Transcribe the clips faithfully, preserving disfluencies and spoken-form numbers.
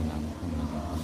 sayyidina Muhammadin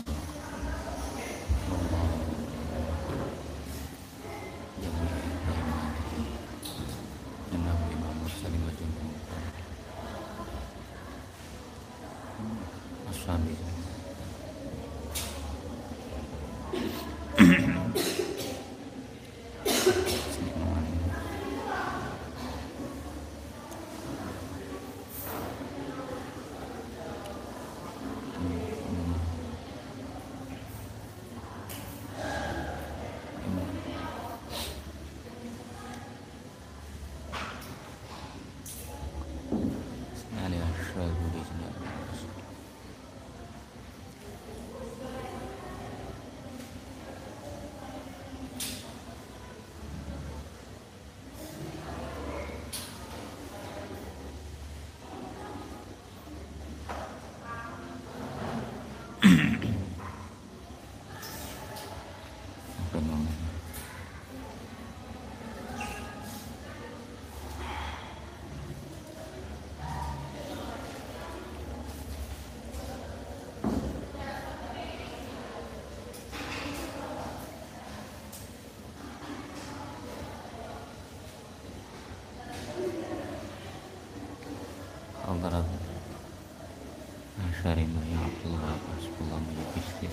Karim ya Abdullah Rasulullah meyakini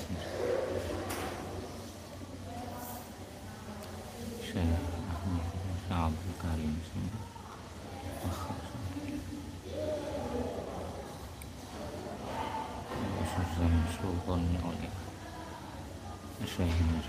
Syekh Ahmad Abdul Karim oleh Syekh Sayyidina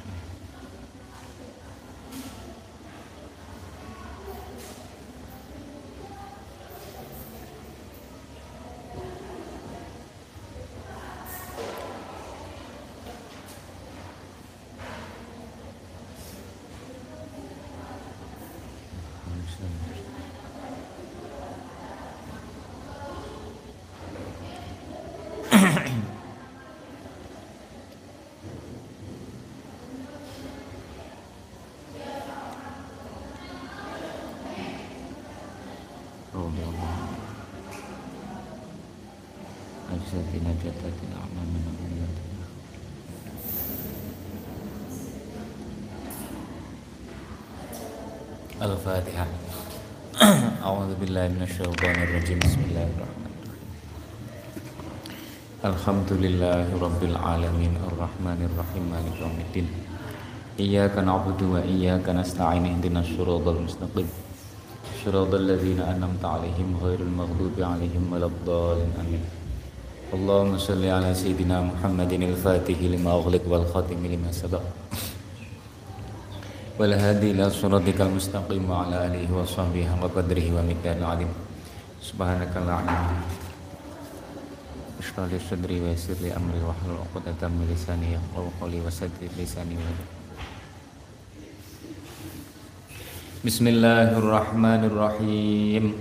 Jadatina Amanah Al-Fatiha. A'udzu billahi minasy syaitonir rojim. Bismillahirrahmanirrahim. Alhamdulillahirabbil alamin arrahmanirrahim maliki yaumiddin. Iyyaka na'budu wa iyyaka nasta'in ihdinas syiratal mustaqim. Shirothol ladzina an'amta 'alaihim ghairil maghdubi 'alaihim waladdallin. Amin. Allahumma shalli 'ala sayidina Muhammadinil fatihil ma'rifati wal khatimi lima sabaq wal hadi ila shirathikal mustaqim wa 'ala alihi wa sahbihi wa qadrihi wa miqdaril 'azim. Subhanakallahumma la ilaha illa anta astaghfiruka wa atubu ilaik. Ishrah li sadri wa yassir li amri wahlul 'uqdatam min lisani yafqahu qawli wasaddid lisani. Bismillahirrahmanirrahim.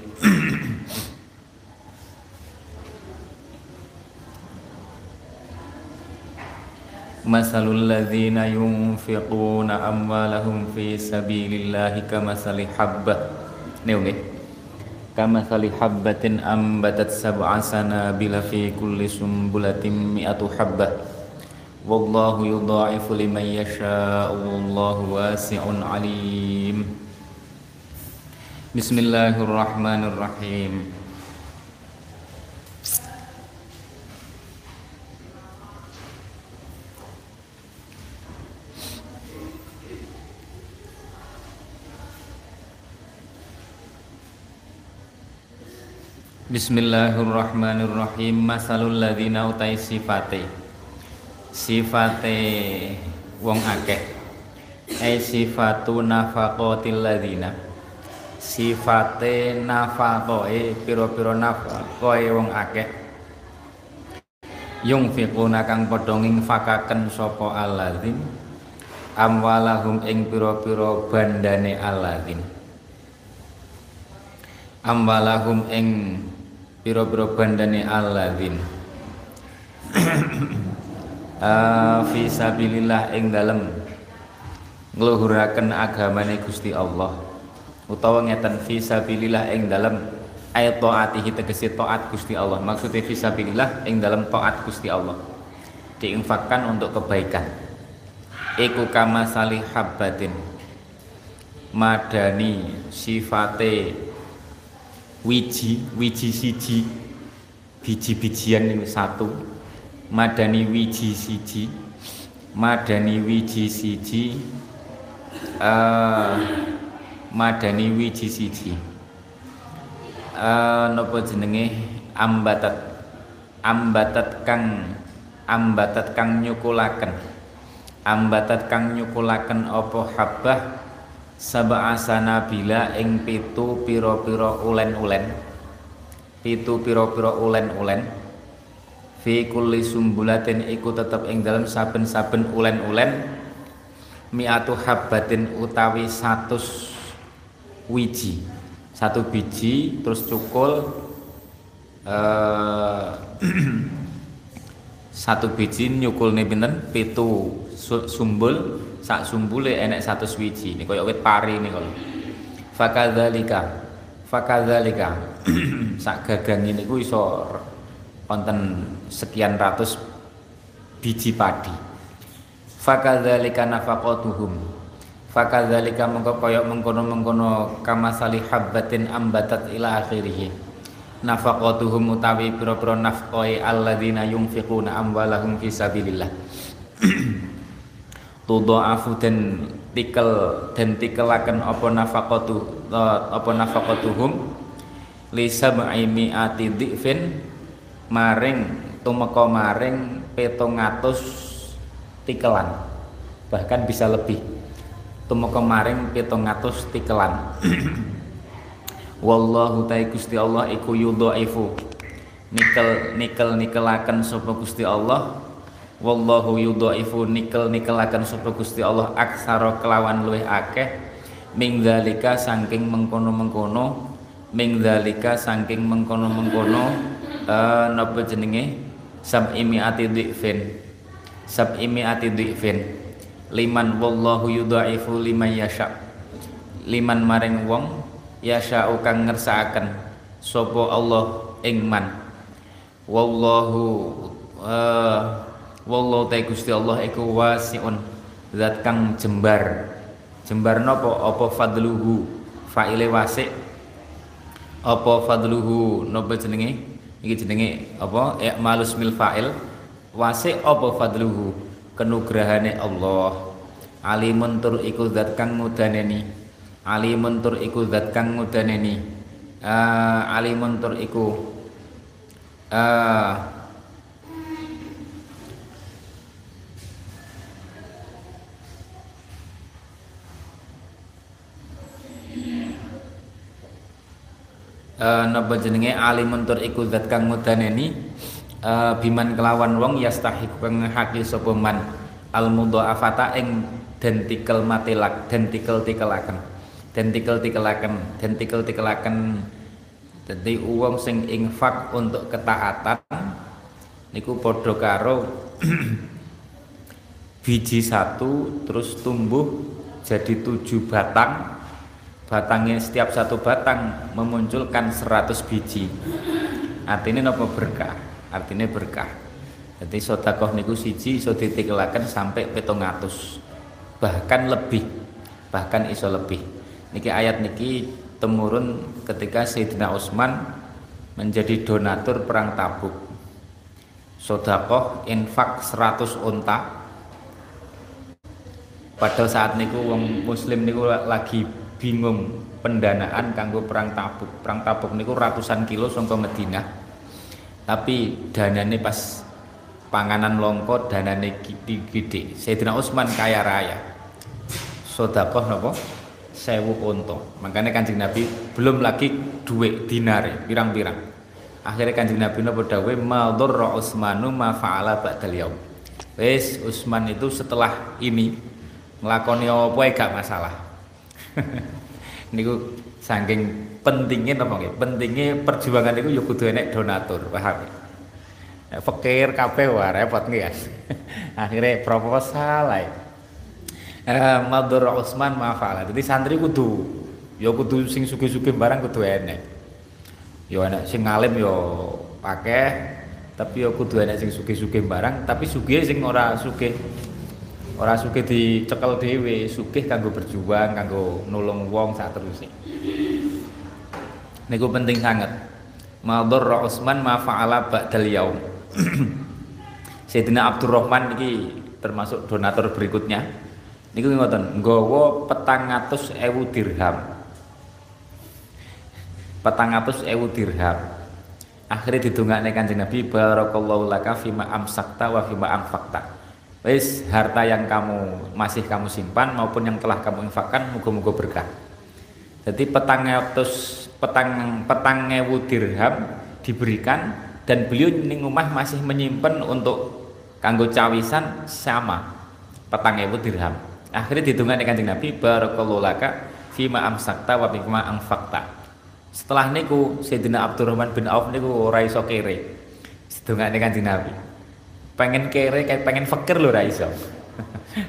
Masalul ladzina yunfiquna amwalahum fi sabilillahi kamasali habbah. Nih oke. Kamasali habbatin ambatat sab'a sanabila fi kulli sumbulatin mi'atu habbah. Wallahu yudha'ifu liman yasha'u wallahu wasi'un 'alim. Bismillahirrahmanirrahim. Bismillahirrahmanirrahim. Masalul ladzina utai sifate sifate wong akeh ai sifatu nafaqatil ladzina sifate nafaqoe pira-pira nafaqoe wong akeh yung fiquna kang padha nginfakaken sapa alladzin amwalahum ing pira-pira bandane alladzin amwalahum ing piro-piro bandane alladzin uh, fi sabilillah ing dalem ngluhuraken agamane Gusti Allah utawa ngeten fi sabilillah ing dalem ay taatihi tegese taat Gusti Allah. Maksudnya fi sabilillah ing dalem taat Gusti Allah diinfakkan untuk kebaikan. Iku kama salih habbatin madani sifate wiji, wiji siji, biji-bijian itu satu, madani wiji siji, madani wiji siji, uh, madani wiji siji, uh, nopo jenenge ambatat, ambatat kang, ambatat kang nyukulaken, ambatat kang nyukulaken opo habbah sab'asana bila ing pitu pira-pira ulen-ulen, pitu pira-pira ulen-ulen, fi kulli sumbulatin iku tetep ing dalam saben-saben ulen-ulen, mi'atu habbatin utawi satus wiji, satu biji terus cukul eh, satu biji nyukul nih pinten pitu sumbul. Sak sumbule enek satu wiji ini koyok wit pari ini kalau fakadzalika fakadzalika sak gagang ini ku iso konten sekian ratus biji padi. Fakadzalika nafaqatuhum fakadzalika mengko koyok mengkono-mengkono kama salih habbatin ambatat ila akhirih nafaqatuhum utawi pira-pira nafqai alladzina yunfiquna amwalahum fisabilillah tudha'afu dan tikel dan tikelaken apa nafaqatu apa nafaqatuhum li sab'i mi'ati dhifin maring tumeka maring seven ratus tikelan, bahkan bisa lebih, tumeka maring seven ratus tikelan. Wallahu ta'ala Gusti Allah iku yudhaifu nikel nikel nikelaken sapa Gusti Allah. Wallahu yudhaifu nikel nikelakan sapa Gusti Allah aksara kelawan luwih akeh ming dzalika saking mengkono-mengkono ming dzalika saking mengkono-mengkono eh napa jenenge sab'imi ati dhifin sab'imi ati dhifin liman wallahu yudhaifu liman yasha liman maring wong yasha'u kang ngersakaken sapa Allah ing man wallahu eh wallahu ta'ala Gusti Allah iku wasi'un zat kang jembar. Jembar napa apa fadluhu fa'ile wasi' apa fadluhu napa jenenge iki jenenge apa i'malus mil fa'il wasi' apa fadluhu kenugrahane Allah alimun tur iku zat kang ngudaneni alimun tur iku zat kang ngudaneni uh, alimun tur iku uh, Uh, napa jenenge alimun tur iku zat kang mudaneni uh, biman kelawan wong yastahiku kang haqi sapa man al mudha'afata ing den tikel matelak den tikel tikelaken den tikel tikelaken den tikel tikelaken dadi wong sing infak untuk ketaatan niku padha karo biji satu terus tumbuh jadi tujuh batang. Batangnya setiap satu batang memunculkan seratus biji. Artinya napa berkah? Artinya berkah. Jadi sedekah niku siji iso ditikelaken sampai seven ratus. Bahkan lebih. Bahkan iso lebih. Niki ayat niki temurun ketika Sayyidina Utsman menjadi donatur perang Tabuk. Sedekah infak seratus unta. Pada saat niku wong muslim niku lagi bingung pendanaan kanggo perang Tabuk. Perang Tabuk niku ratusan kilo saka Madinah. Tapi danane pas panganan longko danane gede. Sayyidina Utsman kaya raya. Sedekah napa? Sewu unta. Makanya Kanjeng Nabi belum lagi duit dinare pirang-pirang. Akhirnya Kanjeng Nabi napa dawuh madhurra Utsmanu ma fa'ala ba'dal yaum. Wis Utsman itu setelah ini nglakoni apa ae gak masalah. Niku saking pentingnya napa nggih? Pentingnya perjuangan niku ya kudu enek donatur, paham? Nek fakir kabeh wae repot nggih, Guys. Akhire proposal ae. Eh Madhur Utsman mafala. Dadi santri kudu ya kudu sing sugih-sugih barang kudu enek. Ya enek sing alim ya akeh, tapi aku kudu ana sing sugih-sugih barang, tapi sugih sing ora sugih ora sugih dicekel dhewe, sugih kanggo berjuang, kanggo nulung wong saterusé. Niku penting sangat. Madhar Utsman ma fa'ala ba'dal yaum. Sayyidina Abdurrahman iki termasuk donatur berikutnya. Niku ngoten, nggawa petang atus ewu dirham. petang atus ewu dirham. Akhirnya didongakne Kanjeng Nabi, barakallahu laka fima amsakta wa fima anfaqta. Wis harta yang kamu masih kamu simpan maupun yang telah kamu infakkan muga-muga berkah. Jadi petang atus petang petang ewu dirham diberikan, dan beliau ning omah masih menyimpan untuk kanggo cawisan sama petang ewu dirham. Akhirnya didongakne Kanjeng Nabi, barakallahu laka fima amsakta wa fima anfaqta. Setelah niku Sayyidina Abdurrahman bin Auf niku ora iso kere. Sedongane Kanjeng Nabi. Pengen kere kayak pengen fakir lho ora iso.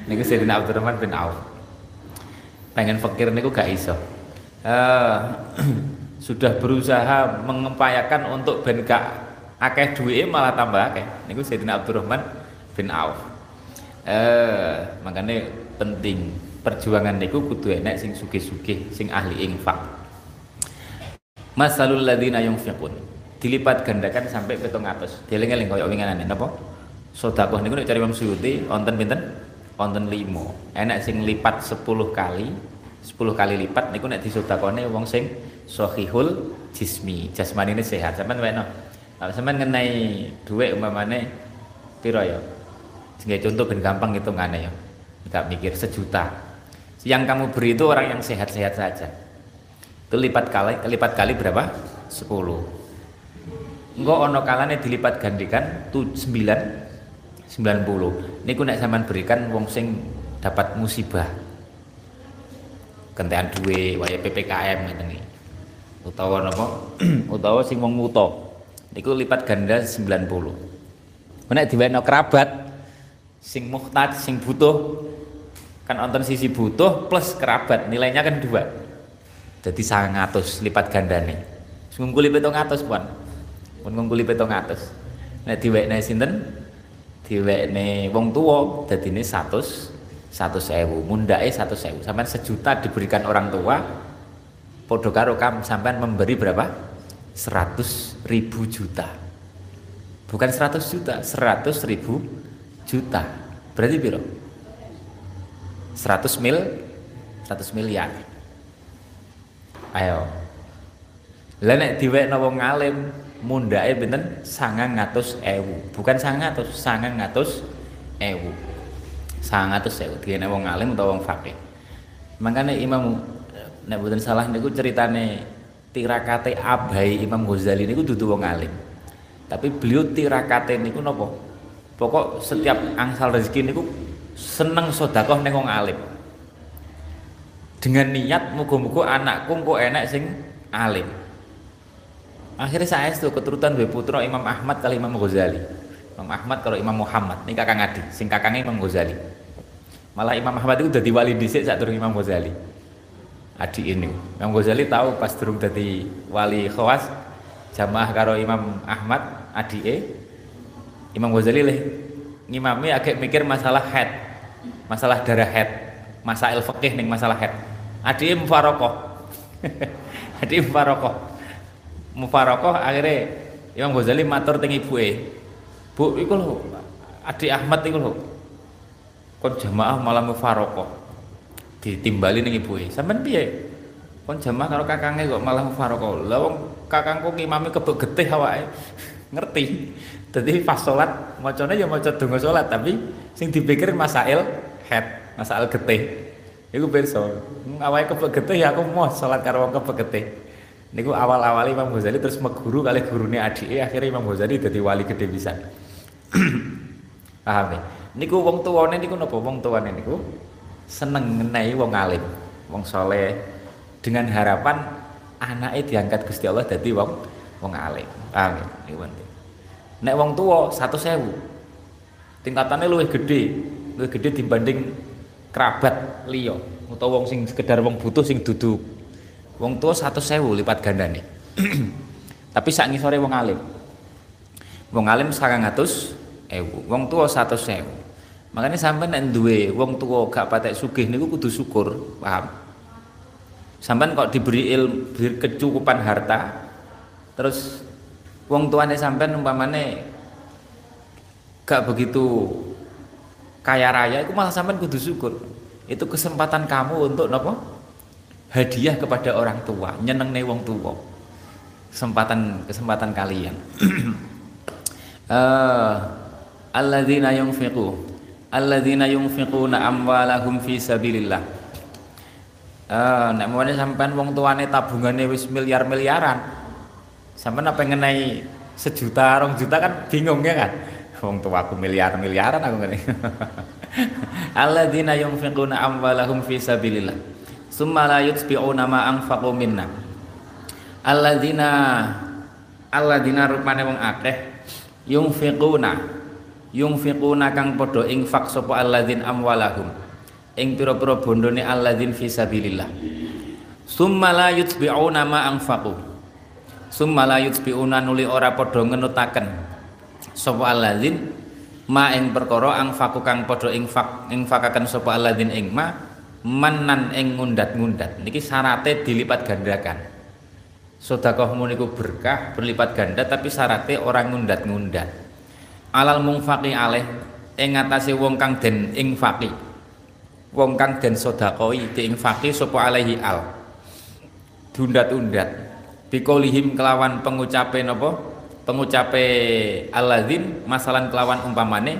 Niku Sayyidina Abdurrahman bin Auf. Pengen fakir niku gak iso. Uh, sudah berusaha mengempayakan untuk ben gak akeh duwike malah tambah akeh. Niku Sayyidina Abdurrahman bin Auf. Uh, makanya penting perjuangan niku kudu enek sing sugih-sugih, sing ahli infak. Masalul ladzina yunfiqun dilipat gandakan sampai pitung atus. Dieling-eling koyo winginane napa? Sedekah niku nek cari Imam Suyuti wonten pinten? Wonten lima. Enak sing lipat sepuluh kali. sepuluh kali lipat niku nek disedekahne wong sing sahihul jismi. Jasmanine sehat. Sampeyan weno. Lah sampeyan ngenai dhuwit umpamane pira ya? Sing contoh ben gampang hitungane ya. Enggak mikir sejuta. Yang kamu beri itu orang yang sehat-sehat saja. Kelipat kali, kelipat kali berapa? sepuluh. Engko ana kalane dilipat gandakan sembilan puluh. Niku nek sampean berikan wong sing dapat musibah. Kentekan duwe wae P P K M ngeten iki. Utawa napa? Utawa sing wong muta. Niku lipat ganda sembilan puluh. Nek diweno kerabat sing muhtaj, sing butuh, kan wonten sisi butuh plus kerabat, nilainya kan dua. Jadi sangatus lipat gandane. Ngungkuli pitung atus pun, pun ngungkuli pitung atus. Nek diwekne sinten? Diwekne wong tuwa, dadine satus, satus ewu. Mundake satus ewu. Sampeyan sejuta diberikan orang tua, padha karo sampeyan memberi berapa? seratus ribu juta. Bukan seratus juta, seratus ribu juta. Berarti piro? seratus mil, seratus miliar. Ayo. Lah nek diwekno wong alim mundake pinten? sangang atus ewu. Bukan sangang atus, sangang atus ewu. sangang atus ewu diene wong alim utawa wong fakih. Makane Imam nek mboten salah niku ceritane tirakate abai Imam Ghazali niku dudu wong alim. Tapi beliau tirakate niku napa? Pokok setiap angsal rezeki niku seneng sedekah ning wong alim. Dengan niat muga-muga anakku engko enak sing alim. Akhirnya saestu keturutan duwe putra Imam Ahmad kali Imam Ghazali. Imam Ahmad karo Imam Muhammad niki kakang adik, sing kakange Imam Ghazali. Malah Imam Ahmad itu dadi wali dhisik sak durung Imam Ghazali. Adik ini. Imam Ghazali tahu pas durung dadi wali khawas jamaah karo Imam Ahmad adike. Imam Ghazali leh ngimami agak mikir masalah haid, masalah darah haid, masail fikih ning masalah haid. Adike mufarokoh, adike mufarokoh, mufarokoh akhirnya Imam Ghazali matur teng ibuke, bu, iku lho, adik Ahmad iku lho, kon jamaah malah mufarokoh, ditimbali ning ibuke, sampean piye? Kon jamaah karo kakange kok malah mufarokoh, lha wong kakangku ngimami kebek getih awake, ngerti? Dadi pas salat macane ya maca donga salat, tapi sing dipikir masail haid, masail getih. Iku pirsa, awake kepek getih ya aku mau salat karo wong kepek getih. Niku awal-awali Imam Ghazali terus meguru kali gurune adike, akhirnya Imam Ghazali dadi wali gedhe pisan. Paham ya? Niku wong tuwane niku napa? Wong tuwane niku seneng ngenehi wong alim, wong saleh dengan harapan anake diangkat Gusti Allah dadi wong wong alim. Paham ya? Niku penting. Nek wong tuwa seratus ribu. Tingkatane luwih gedhe, luwih gedhe dibanding kerabat liya utawa wong sing sekedar wong butuh sing duduk. Wong tuwa seratus ribu lipat gandane. Tapi sak ngisore wong alim. wong alim sangang atus ewu, wong tua satus ewu. Makanya sampean nek duwe wong tua gak patek sugih niku kudu syukur, paham? Sampean kok diberi ilmu, diberi kecukupan harta, terus wong tuane sampean umpamane gak begitu kaya raya, itu malah sampean kudu syukur. Itu kesempatan kamu untuk napa? Hadiah kepada orang tua, nyenengne wong tua, kesempatan kesempatan kalian. Alladzina yunfiqu, alladzina yunfiquna amwalahum fi sabilillah. Eh, nek mawon sampean wong tuane tabungane wis miliar-miliaran, sampean apa ngenai sejuta, rong juta kan bingung ya kan? Wong tuaku miliar-miliaran aku ngene. Alladzina yunfiquna amwalahum fi sabilillah. Summa la yutbi'una ma anfaqu minna. Alladzina alladzina rupane wong akeh yunfiquna. Yunfiquna kang padha infak sapa alladzin amwalahum. Ing pira-pira bondone alladzin fi sabilillah. Summa la yutbi'una ma anfaqu. Summa la yutbi'una nuli ora padha ngenutaken sapa alladzin ma ing perkara anfaqu kang padha infak infakaken sapa alladzin ing ma manan ing ngundat-ngundat niki syaratnya dilipat gandakan. Sedekahmu niku berkah berlipat ganda, tapi syaratnya orang ngundat-ngundat. Alal mungfaqi aleh ing ngatasé wong kang den infaqi, wong kang den sedekahi diinfaqi sapa alaihi al dundat-undat biqaulihim kelawan pengucape napa pengucape alladzin masalan kelawan umpamane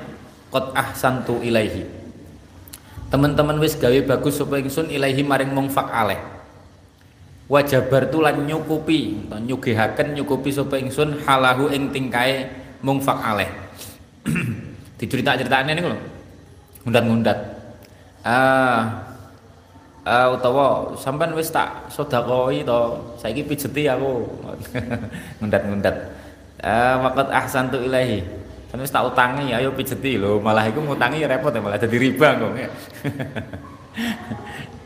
qad ahsantu ilaihi, teman-teman wis gawe bagus sapa ingsun ilahi maring mungfaq aleh. Wajabar tu lan nyukupi utawa nyugihaken nyukupi sapa ingsun halahu ing tingkae mungfaq aleh. Dicerita-ceritane niku lho. Ngundat-ngundat. Ah ah utawa sampean wis tak sedekahi to, saiki pijeti aku. Ngundat-ngundat. Ah waqat ahsantu ilahi. Kan wis tak utangi, ayo pijeti lho, malah iku ngutangi repot ya, malah jadi riba kok.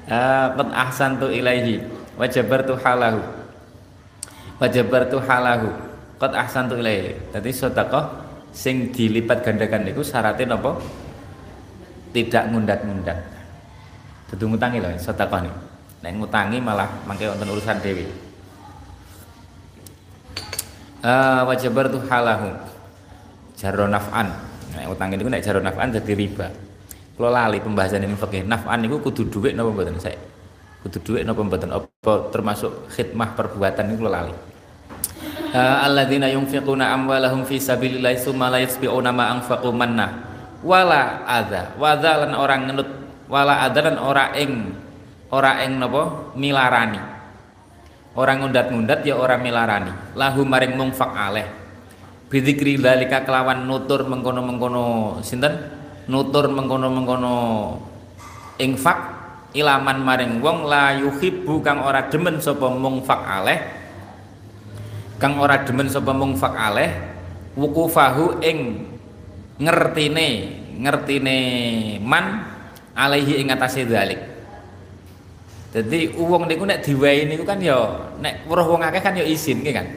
Eh, qad ahsantu ilaihi wajabartu halahu. Wajabartu halahu. Qad ahsantu ilaihi. Dadi sedekah sing dilipat gandakan niku syaratnya napa? Tidak ngundat-ngundat. Dudu ngutangi lho sedekah niku. Nek ngutangi malah mangke wonten urusan dhewe. Eh, wajabartu halahu. Jarro naf'an. Nek utang niku nek jarro naf'an dadi riba. Kula lali pembahasan ini fikih. Naf'an niku kudu dhuwit napa mboten sek? Kudu dhuwit napa mboten? Apa termasuk khidmah perbuatan niku kula lali. Alladzina yunfiquna amwalahum fi sabilillah summa la yasbi'una ma anfaqu manna wala adza. Wadzalan orang ngenut wala adzalan ora ing ora ing napa milarani. Orang ngundat-ngundat ya orang milarani. Lahum maring mungfaq aleh. Bidzikri dzalika kelawan nutur mengkono-mengkono sinten nutur mengkono-mengkono infak ilaman maring wong la yuhibbu kang ora demen sapa mungfaq aleh kang ora demen sapa mungfaq aleh wuqufahu ing ngertine ngertine man alaihi ing atase dzalik. Dadi wong niku nek diwehi niku kan ya nek weruh wong akeh kan ya izin nggih kan.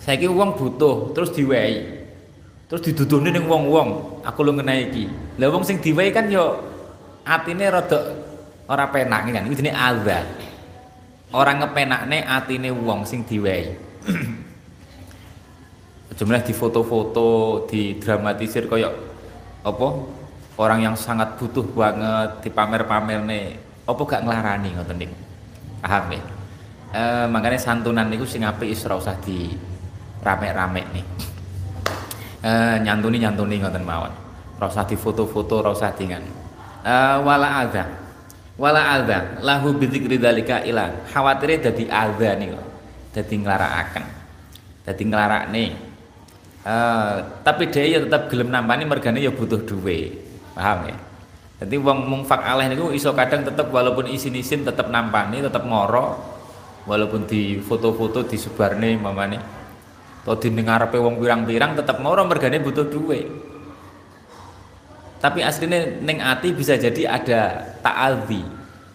Saiki wong butuh terus diwehi. Terus diduduhne ning wong-wong, aku lu ngenai iki. Lah wong sing diwehi kan ya atine rada ora penak kan. Iku jenenge azza. Ora ngepenakne atine wong sing diwehi. Jumlah di foto-foto, didramatisir koyo apa? Orang yang sangat butuh banget dipamer-pamerne. Apa gak nglarani ngoten niku. Paham ya? Eh makane santunan niku sing apik isra usah di rame-rame nih uh, nyantuni-nyantuni ngoten mawon ora usah difoto-foto ora usah dingan uh, wala adza wala adza lahu bidzikri dzalika ilang khawatire dadi adza niku dadi nglarakaken dadi nglarakne uh, tapi dhewe ya tetep gelem nampani mergane ya butuh duwe paham ya dadi wong mungfaq aleh niku iso kadang tetep walaupun isin-isin tetep nampani tetep ngoro walaupun di foto-foto disebarne mamane to dene ngarepe wong pirang-pirang tetep ngora mergane butuh duwe. Tapi asline ning ati bisa jadi ada ta'adzi,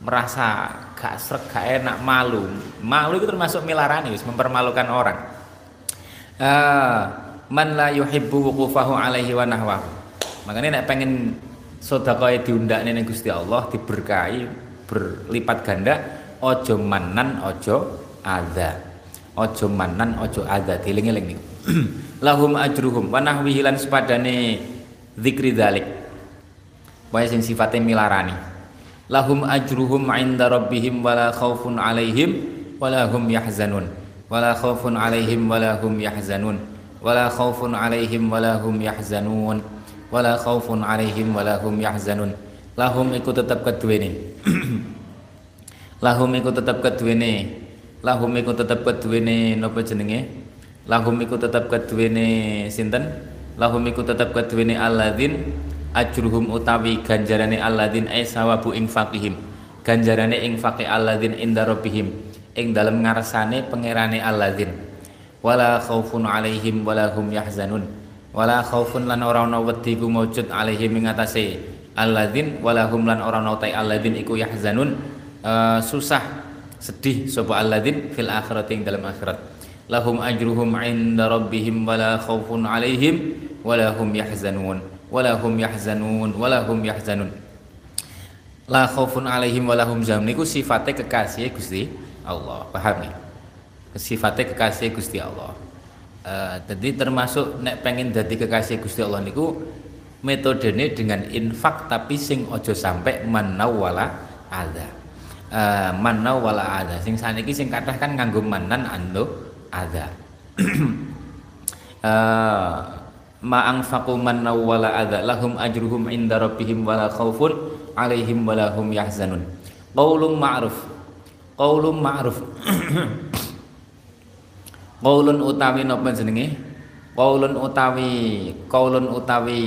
merasa gak sreg, gak enak, malu. Malu itu termasuk milarani, wis mempermalukan orang. man la yuhibbu wuqufahu alaihi wa nahwahu. Makanya nek pengen sedekah diundakne ning Gusti Allah diberkahi berlipat ganda, ojo manan ojo adza. Ojo manan ojo adza dieling-eling niku. Lahum ajruhum wa nahwihi lan sepadane zikri dzalik. Wae sing sifate milarani. Lahum ajruhum 'inda rabbihim wala khaufun 'alaihim wala hum yahzanun wala khaufun 'alaihim wala hum yahzanun wala khaufun 'alaihim wala hum yahzanun wala khaufun 'alaihim wala hum yahzanun. Lahum iku tetep keduwene lahum iku tetep keduwene lahum iku tetep keduwene napa jenenge lahum iku tetep keduwene sinten lahum iku tetep keduwene alladzin ajruhum utawi ganjarane alladzin ay sawabu ing faqihim ganjarane ing faqih alladzin inda rabbihim ing dalem ngarsane pangerane alladzin wala khaufun 'alaihim wala hum yahzanun wala khaufun lan ora ana wedi ku maujud 'alaihim ing atase alladzin wala hum lan ora ana ta alladzin iku yahzanun uh, susah sedih sapa alladzin fil akhirati ing dalem akhirat lahum ajruhum 'inda rabbihim wala khaufun 'alaihim wala hum yahzanun wala hum yahzanun wala hum yahzanun la khaufun 'alaihim wala hum yahzanun. Niku sifate kekasih Gusti Allah, paham nggih? Sifate kekasih Gusti Allah. Uh, jadi termasuk nek pengen dadi kekasih Gusti Allah niku metodene dengan infak tapi sing aja sampai manawala adza. Uh, manawala adza. Sing saniki sing kathah kan nganggo manan ando adza. uh, ma'angfaqu manna wala adza lahum ajruhum inda rabbihim wala khaufun 'alaihim wala hum yahzanun. Qaulun ma'ruf qaulun ma'ruf qaulun utawi napa jenenge qaulun utawi qaulun utawi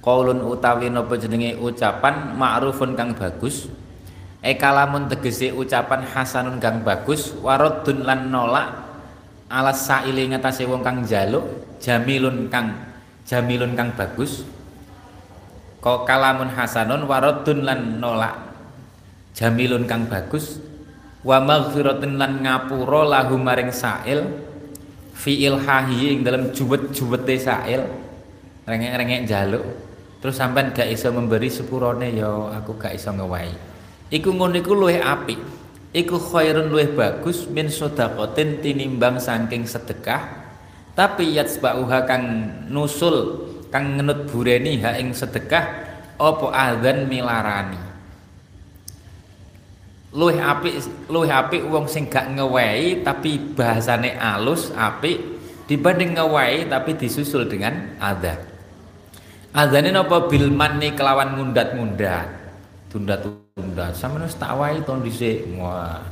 qaulun utawi napa jenenge ucapan ma'rufun kang bagus ekalamun tegese ucapan hasanun kang bagus waradun lan nolak alas saile ngatasi wong kang njaluk jamilun kang jamilun kang bagus kok kalamun hasanun waradun lan nolak jamilun kang bagus wa maghfiratun lan ngapura lahu maring sa'il fi ilhahi ing dalam juwet-juwete sa'il rengek-rengek njaluk terus sampean gak iso memberi sepurone ya aku gak iso ngewahi iku ngono iku luwih apik. Iku khairun luwih bagus min sedaqatin tinimbang saking sedekah tapi yatsba'uha kang nusul kang ngenut bureni ha ing sedekah apa adzan milarani luwih apik luwih apik wong sing gak ngewehi tapi bahasane alus apik dibanding ngewehi tapi disusul dengan adzan. Adzane napa bilmani kelawan ngundat-ngundat tunda-tunda sampeyan wis tak wahi to dhisik wah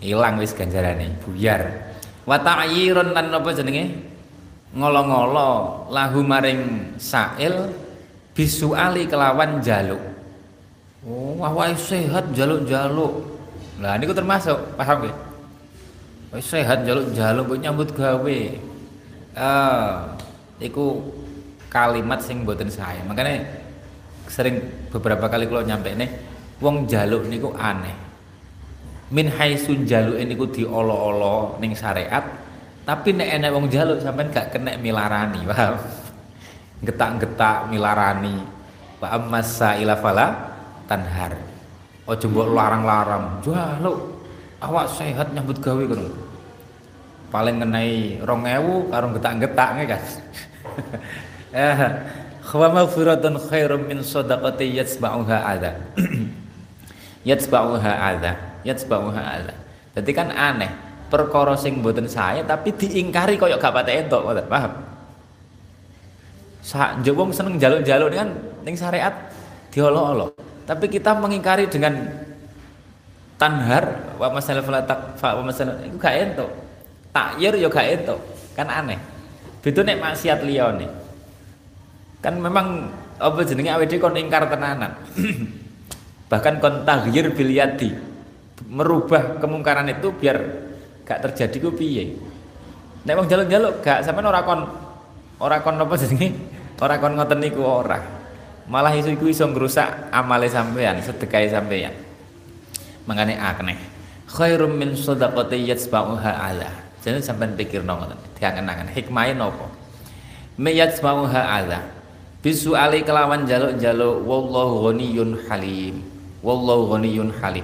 ilang wis ganjarane buyar wa ta'yirun lan napa jenenge ngolo-ngolo lahu maring sa'il bisuali kelawan jaluk oh wae sehat jaluk-jaluk lah niku termasuk paham nggih wis sehat jaluk-jaluk kok nyambut gawe eh iku kalimat sing mboten sae makane sering beberapa kali kalau nyampe nih wong jaluk niku aneh min haisun jaluk niku diolo-olo ning syariat tapi nek enek wong jaluk sampean gak kena milarani paham getak-getak milarani wa amasa ila fala tanhar ojo mbok larang-larang jaluk awak sehat nyambut gawe kono paling ngenai rong ewu karo getak-getak nggih kan eh wa maghfiratun khairum min shadaqati yatsba'uha adza yatsba'uha adza yatsba'uha adza. Dadi kan aneh perkara sing mboten sae tapi diingkari kaya gak patek entuk ngoten paham sak njewong seneng njaluk-njaluk kan ning syariat diolok-olok tapi kita mengingkari dengan tanhar wa masal falatak fa wa masal iku gak entuk takyir ya gak entuk kan aneh beda nek maksiat liyane kan memang apa jenenge awake kon ingkar tenanan bahkan kon taghyir bil yadi merubah kemungkaran itu biar gak terjadi ku piye nek wong jaluk-jaluk gak sampean ora kon ora kon apa jenenge ora kon ngoten niku ora malah iso iku iso ngrusak amale sampean sedekahe sampean makane akne khairum min shadaqati yatsba'uha ala Jadi sampean pikir nongoten, diangen-angen hikmahe napa? Mayat mauha ala. Bisuali kelawan jaluk-jaluk wallahu ghaniyun halim. Wallahu ghaniyun halim.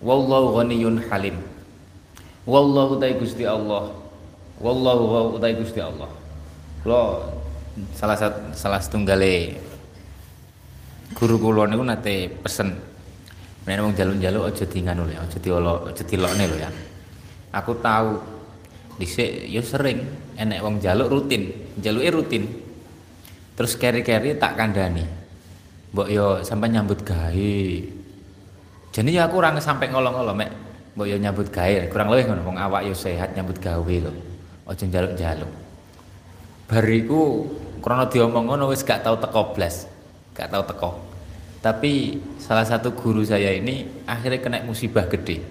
Wallahu ghaniyun halim. Wallahu ta'ala Gusti Allah. Wallahu ta'ala Gusti Allah. Kula salah satu salah setunggale guru kula niku nate pesen. Nek wong jaluk-jaluk aja diinganu lho, aja diolok, aja dilokne lho ya. Aku tahu dhisik yo sering enek wong njaluk rutin, njaluke rutin. Terus keri-keri tak kandhani. Mbok yo sampean nyambut gawe. Jane ya aku ora sampe ngolong-olong mek mbok yo nyambut gawe, kurang luwih ngono wong awak yo sehat nyambut gawe lho. Aja njaluk-njaluk. Bar iku krana diomong ngono wis gak tau teko blas. Gak tau teko. Tapi salah satu guru saya ini akhirnya kena musibah gede.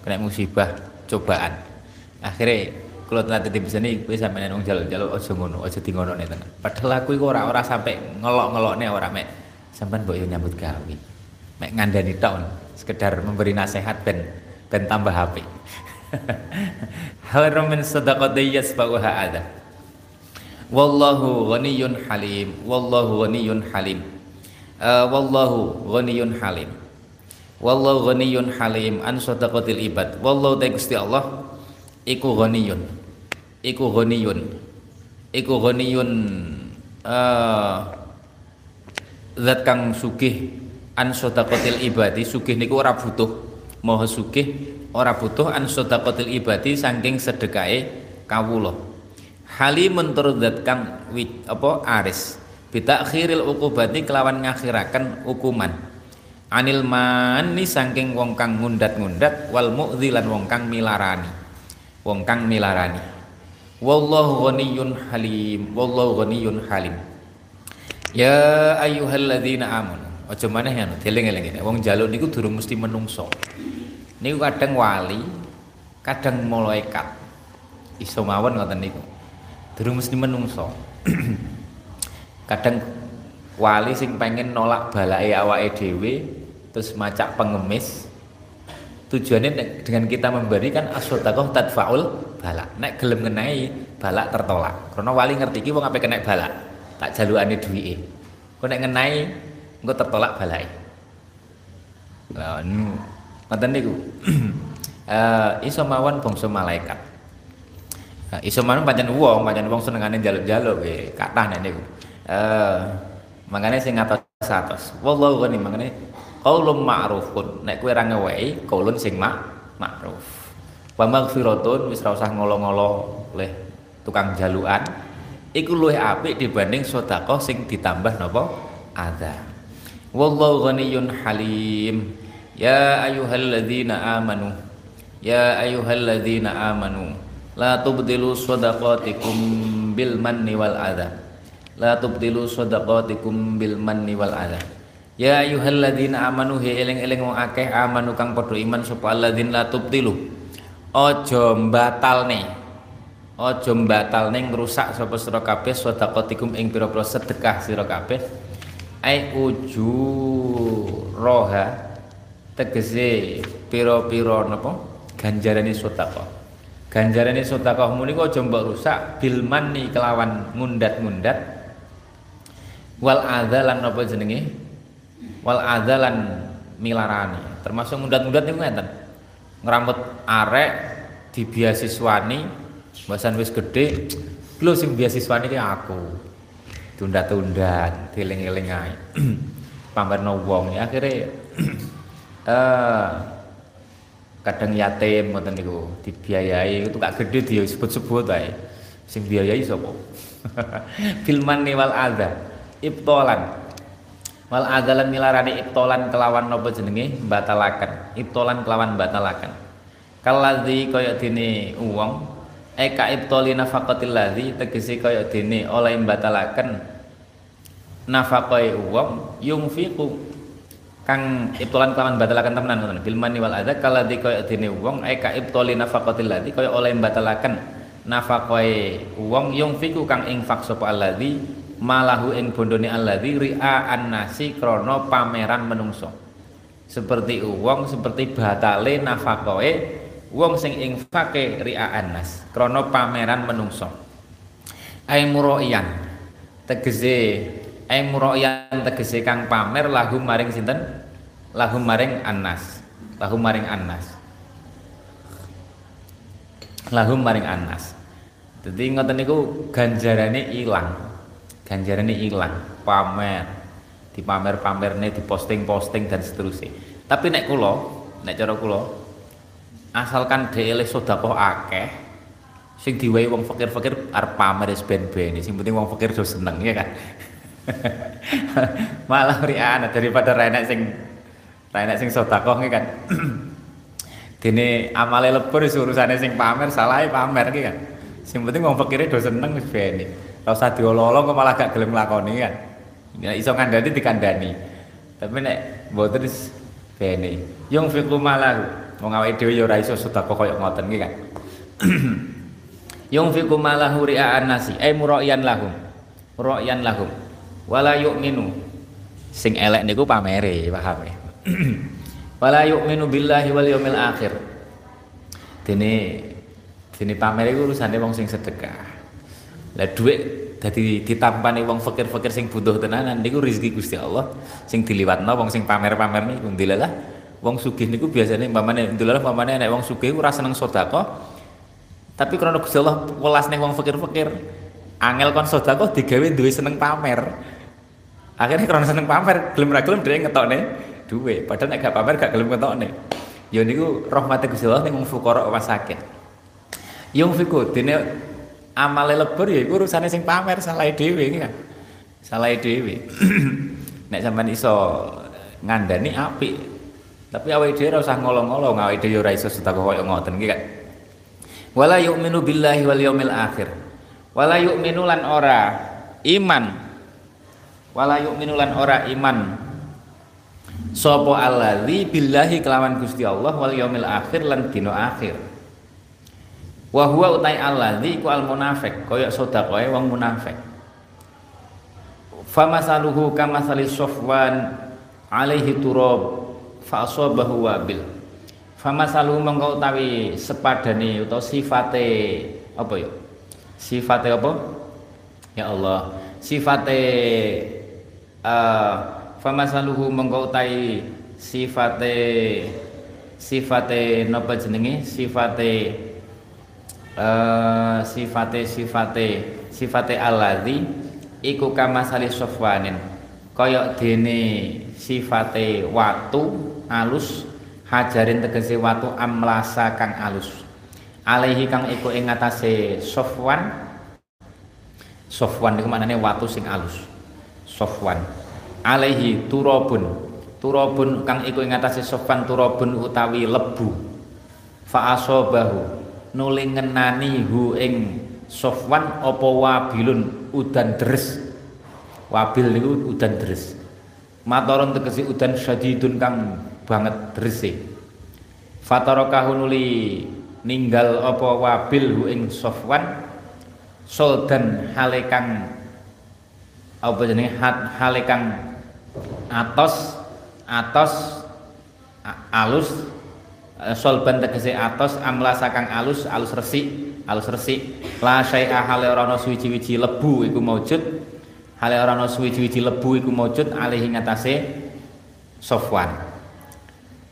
Kena musibah cobaan. Akhirnya kalau nanti di sini, gue sampai neng jalur-jalur ojo ngono, ojo tingono nih tengah. Padahal aku itu orang-orang sampai ngelok-ngelok nih orang mek, sampai boyo nyambut gawe, mek ngandani tahun, sekedar memberi nasihat ben ben tambah H P. Hal romen sedekatiyas bauha ada. Wallahu ghaniyun halim, wallahu ghaniyun halim, uh, wallahu ghaniyun halim, wallahu ghaniyun halim. An sadaqatil ibad, wallahu ta'ala Gusti Allah. Iku ghaniyun, iku ghaniyun, iku ghaniyun uh, zat kang sugih an sadaqatil ibadi. Sugih niku ora butuh, maha sugih ora butuh an sadaqatil ibadi saking sedekahe kawula. Halimun tur zat kang wit apa aris bitakhiril uqubati kelawan ngakhiraken hukuman. Anil mani saking wong kang ngundat-ngundat wal mu'dzi lan wong kang milarani. Wong kang milarani. Wallahu ghaniyun halim. Wallahu ghaniyun halim. Ya ayyuhalladzina amanu. Aja maneh ngono, dieling-eling. Wong njaluk niku durung mesti menungso. Niku kadang wali, kadang malaikat. Iso mawon ngoten niku. Durung mesti menungso. Kadang wali sing pengen nolak balake awake dhewe terus macak pengemis. Tujuannya dengan kita memberi kan as-sadaqah tadfaul balak. Nek gelem ngenai balak tertolak. Karena wali ngerti iki wong ape kena balak, tak jalukane duwike. Engko nek ngenai engko tertolak balake. Lah ngoten niku. Eh iso mawon bangsa malaikat. Iso mawon pancen wong, pancen wong senengane njaluk-njaluk nggih, kathah nek niku. Eh mangane sing atos-atos. Wallahu ghani mangane qaulun ma'rufun, nek kowe ra ngewehi qaulun sing mak ma'ruf. Wa maghfiratun, wis ra usah ngolo-ngolo oleh tukang jalukan. Iku luwih apik dibanding sedekah sing ditambah napa ada. Wallahu ghaniyun halim. Ya ayyuhalladzina amanu. Ya ayyuhalladzina amanu. La tubdilu shadaqatikum bil manni wal adza. La tubdilu shadaqatikum bil manni wal adza. Ya ayyuhalladzina amanu hi eling-eling wong akeh amanu kang padha iman sapa alladzina la tubtilu. Aja mbatalne. Aja mbatalne ngrusak sapa sira kabeh sedekatikum ing pira-pira sedekah sira kabeh. Ai ujuraha tegese pira-pira napa ganjarane sedekah. Ganjarane sedekah menika aja mbok rusak bil manni kelawan ngundat-ngundat. Wal adzalan napa jenenge? Wal adzalan milarani, termasuk mundat-mundat niku ngeten. Ngramut arek di biasiswani, mbasan wis gedhe, lho sing biasiswani ki aku. Tunda-tunda, dieling-eling ae. Pamerno wong ya akhire eh kadang yatim ngoten niku, dibiayai itu gak gedhe disebut-sebut ae. Sing biayai sapa? Filman wal adza, ibtolan. Wal adalan milarani ibtolan kelawan nopo jenenge batalakan. Ibtolan kelawan batalakan. Kaladzi kaya dene uwong eka ibtoli nafaqatil ladzi tegese kaya dene oleh batalakan nafaqai uwong yungfiqu kang ibtolan kelawan batalakan temenan ngoten. Bil mani wal adza kaladzi kaya dene uwong eka ibtoli nafaqatil ladzi kaya oleh batalakan nafaqai uwong yungfiqu kang infak sapa alladzi malahu ing bondone alladzi ria'an nasi krana pameran menungso. Seperti uwong seperti batale nafakoe wong sing infake ria'an nas krana pameran menungso. Ai muraiyan tegese ai muraiyan tegese kang pamer lahum maring sinten lahum maring annas lahum maring annas lahum maring annas. Dadi ngoten niku ganjarane ilang. Ganjarane ilang pamer dipamer-pamerne diposting-posting dan seterusnya. Tapi nek kula nek cara kula asalkan dhewe sedekah akeh sing diwehi wong fakir-fakir arep pamer ben-ben sing penting wong fakir yo seneng ya kan. Malah rian daripada renek sing renek sing sedekah iki kan. Dene amale lebur urusane sing pamer salahe pamer iki kan. Sing penting wong fakire do seneng wis ben. Ora usah diolo-olo kok malah gak gelem lakoni kan. Ya iso kandhani dikandhani. Tapi nek mboten wis ben. Yung fiqlu malah wong awake dhewe ya ora iso sedekah kaya ngoten iki kan. Yung fikum malahu ri'an nasi, ai muraiyan lahum. Muraiyan lahum. Wala yu'minu. Sing elek niku pamere, paham ya. Wala yu'minu billahi wal yaumil akhir. Dene dene pamere iku urusane wong sing sedekah. Lah dhuwit dadi ditampani wong fakir-fakir sing butuh tenanan niku rezeki Gusti Allah sing diliwatno wong sing pamer-pamer niku dilalah. Wong sugih niku biasane umpamane ndelok umpamane nek wong sugih ora seneng sedekah. Tapi karena Gusti Allah welas ning wong fakir-fakir. Angel kon sedekah digawe duwe seneng pamer. Akhirnya karena seneng pamer, gelem ra gelem dhewe ngetokne duwe. Padahal nek gak pamer gak gelem ngetokne. Ya niku rahmate Gusti Allah ning wong fuqara masakin. Yung fiku dene amale lebur ya iku urusane sing pamer salahe dhewe iki kan. Salahe dhewe. Nek sampean iso ngandani apik. Tapi awake dhewe ora usah ngolong-ngolong, awake dhewe ora iso sedekah koyo ngoten iki kan. Wala yu'minu billahi wal yaumil akhir. Wala yu'minu lan ora iman. Wala yu'minu lan ora iman. Sapa allazi billahi kelawan Gusti Allah wal yaumil akhir lan dina akhir. Wa huwa utai allazi iku al munafiq, koyo sedekahe wong munafik. Famasaluhu kamasali Sofwan alaihi turab fa'asobahu wabil famasalu mengkau tawi sepadane atau sifate apa ya sifate apa ya Allah sifate uh, famasaluhu mengkau tawi sifate sifate napa jenenge sifate uh, sifate sifate sifate alladzi iku kamasali Sofwanin kaya dene sifate watu alus hajarin tegese watu amlasa kang alus alaihi kang iku ing ngatasé Sofwan Sofwan iku maknane watu sing alus Sofwan alaihi turabun turabun kang iku ing ngatasé Sofwan turabun utawi lebu fa asobahu nuli ngenani hu ing Sofwan apa wabilun udan deres wabil niku udan deres mataron tegese udan syadidun kang banget drese fatarakahu nuli ninggal apa wabil ing Sofwan soldan halekang apa jenenge halekang atos atos alus solban tegese atos amlasa kang alus alus resik alus resik la syai'a hale ora ana suwi-wiji lebu iku maujud hale ora ana suwi-wiji lebu iku maujud alih ing atase Sofwan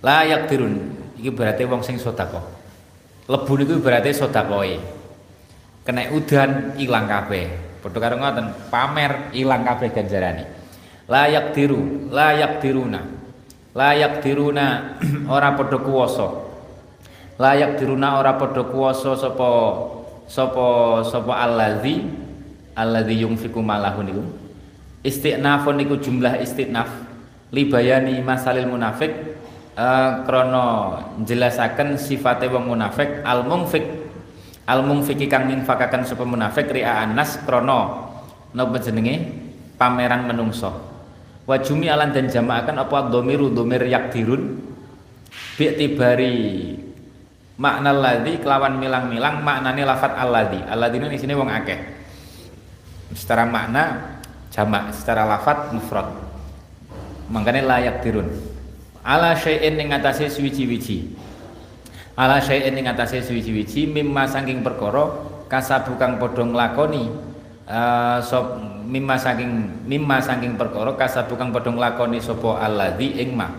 layak dirun, iki berarti wong sing sedekah. Lebu niku berarti sedekahe. Kena udan ilang kabeh. Padha karo ngoten, pamer ilang kabeh ganjarane. Layak diru, layak diruna. Layak diruna ora padha kuwasa. Layak diruna ora padha kuwasa sapa sapa sapa allazi allazi yunfiku malahu niku. Istiqnafun niku jumlah istiqnaf libayani masalil munafik. Uh, krono jelasaken sifate wong munafik al munfiq al munfiqi kang ninfakaken sapa munafik ri'aan nas krono napa jenenge pameran menungso wajumi alan dan jamaaken apa dhamiru dhamir yakdirun bi'tibari makna alladzi kelawan milang-milang maknane lafat alladzi alladzine isine wong akeh secara makna jamak secara lafat mufrad mangkane layak dirun ala syai'in ing atase suwi-wiji ala syai'in ing atase suwi-suwi mimma saking perkara kasabu kang padha nglakoni uh, sop mimma saking mimma saking perkara kasabu kang padha nglakoni sapa alladzi ing ma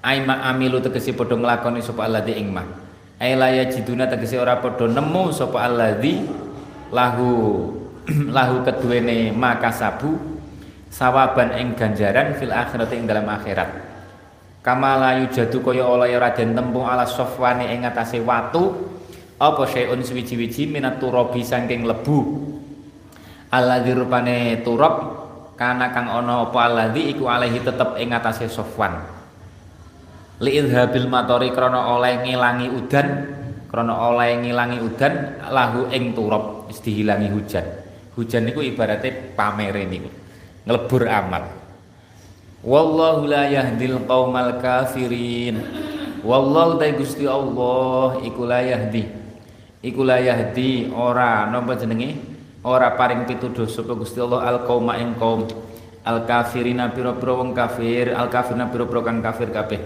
aima amilu tegese padha nglakoni sapa alladzi ing ma ailaya jiduna tegese ora padha nemu sapa alladzi lahu lahu keduwene makasabu sawaban ing ganjaran fil akhirat ing dalam akhirat. Kamalayu jatuh kaya oleh raden tempung ala sofwane ing atase watu apa syai'un suwiji-wiji minat turabi saking lebu alladzi rupane turab kana kang ana apa alladzi iku alaihi tetep ing atase sofwan li idhabil matori krana oleh ngilangi udan krana oleh ngilangi udan lahu ing turab wis dihilangi hujan hujan niku ibarate pamere niku nglebur amal. Wallahu la yahdil qaumal kafirin. Wallahu ta Gusti Allah iku la yahdi. Iku la yahdi ora napa jenenge? Ora paring pituduh sapa Gusti Allah al qauma ing qaum al kafirina pira-pira wong kafir, al kafirina pira-pira kang kafir kabeh.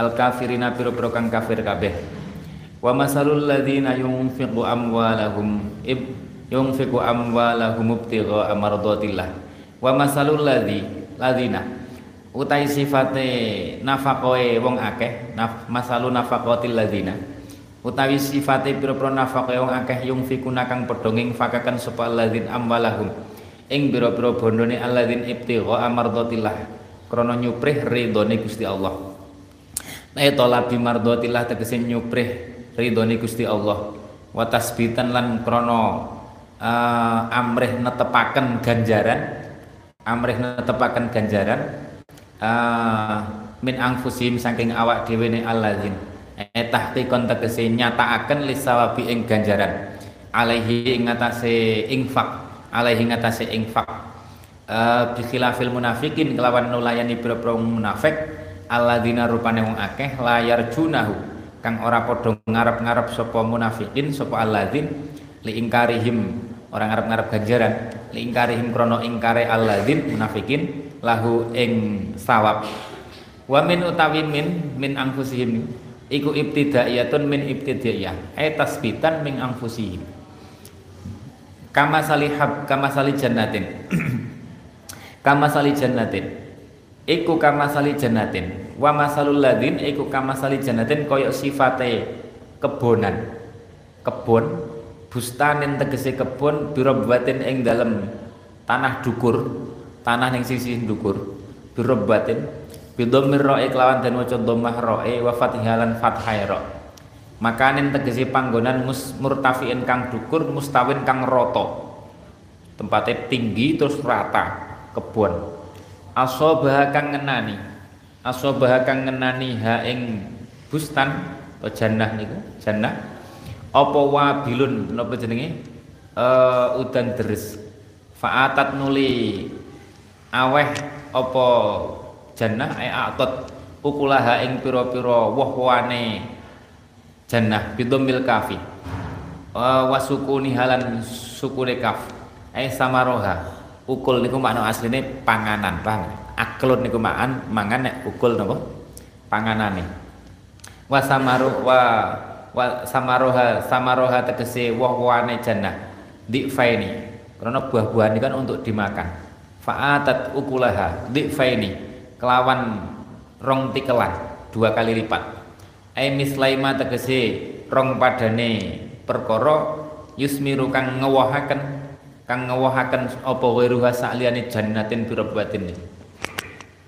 Al kafirina pira-pira kang kafir kabeh. Wa masalul ladzina yunfiqu amwalahum ib yunfiqu amwalahum ibtigha mardatillah. Wa masalul ladzina utai sifate nafakoe wong akeh naf, masalu nafakotil ladina utawi sifate biro-biro nafakoe wong akeh yung fikuna kang pedongeng fakakan supaya ladin amwalahum ing biro-biro bondone aladin ibtigho amardotillah krono nyuprih ridhone Gusti Allah naitolabi mardotillah tegese nyuprih ridhone Gusti Allah watasbitan lan krono uh, amrih netepaken ganjaran amrih netepaken ganjaran Uh, min angfusim saking awak dhewe ne alladzin etahti kontekese nyataaken lisawabi ing ganjaran alaihi ing atase infak alaihi ing atase infak uh, bi khilafil munafikin kelawan nulayani boro-boro munafik alladzina rupane wong akeh layar junahu kang ora padha ngarep-ngarep sapa munafikin sapa alladzin li ingkarihim orang ngarep-ngarep ganjaran li ingkarihim krana ingkare alladzin munafikin lahu ing sawab wa min utawi min min anfusihim iku ibtidaiyatun min ibtidaiyah ay tasbitan min anfusihim kama salihab kama salih jannatin kama salih jannatin iku kama salih jannatin wa masalul ladzin iku kama salih jannatin koyok sifate kebonan kebon bustanin tegese kebon birobwatin ing dalem tanah dukur tanah yang sisi dukur birobbatin bidomir roe kelawan dan waca dhammah roe wa fathihalan fathai ro makanin tegesi panggonan mus murtafiin kang dukur mustawin kang roto tempatnya tinggi terus rata kebon asobah kang ngenani asobah kang ngenani haing bustan atau jannah niku jannah apa wabilun napa jenenge uh, udan deres fa'atat nuli aweh apa jannah ay atot ukulaha ing pira-pira woh-wohane jannah bidomil kafi uh, wasukuni halan sukune kaf ay samaroha ukul niku makna asline panganan bang aklun niku makan mangan nek ukul napa panganane wasamaru wa, wa samaroha samaroha tegese woh-wohane jannah difaini karena buah-buahan ini kan untuk dimakan fa'atat ukulaha di'faini kelawan rong tikelan dua kali lipat ai mislaima tegese rong padane perkara yusmiru kang ngewahaken kang ngewahaken apa wiruha sa'liyane jannatin birabbatin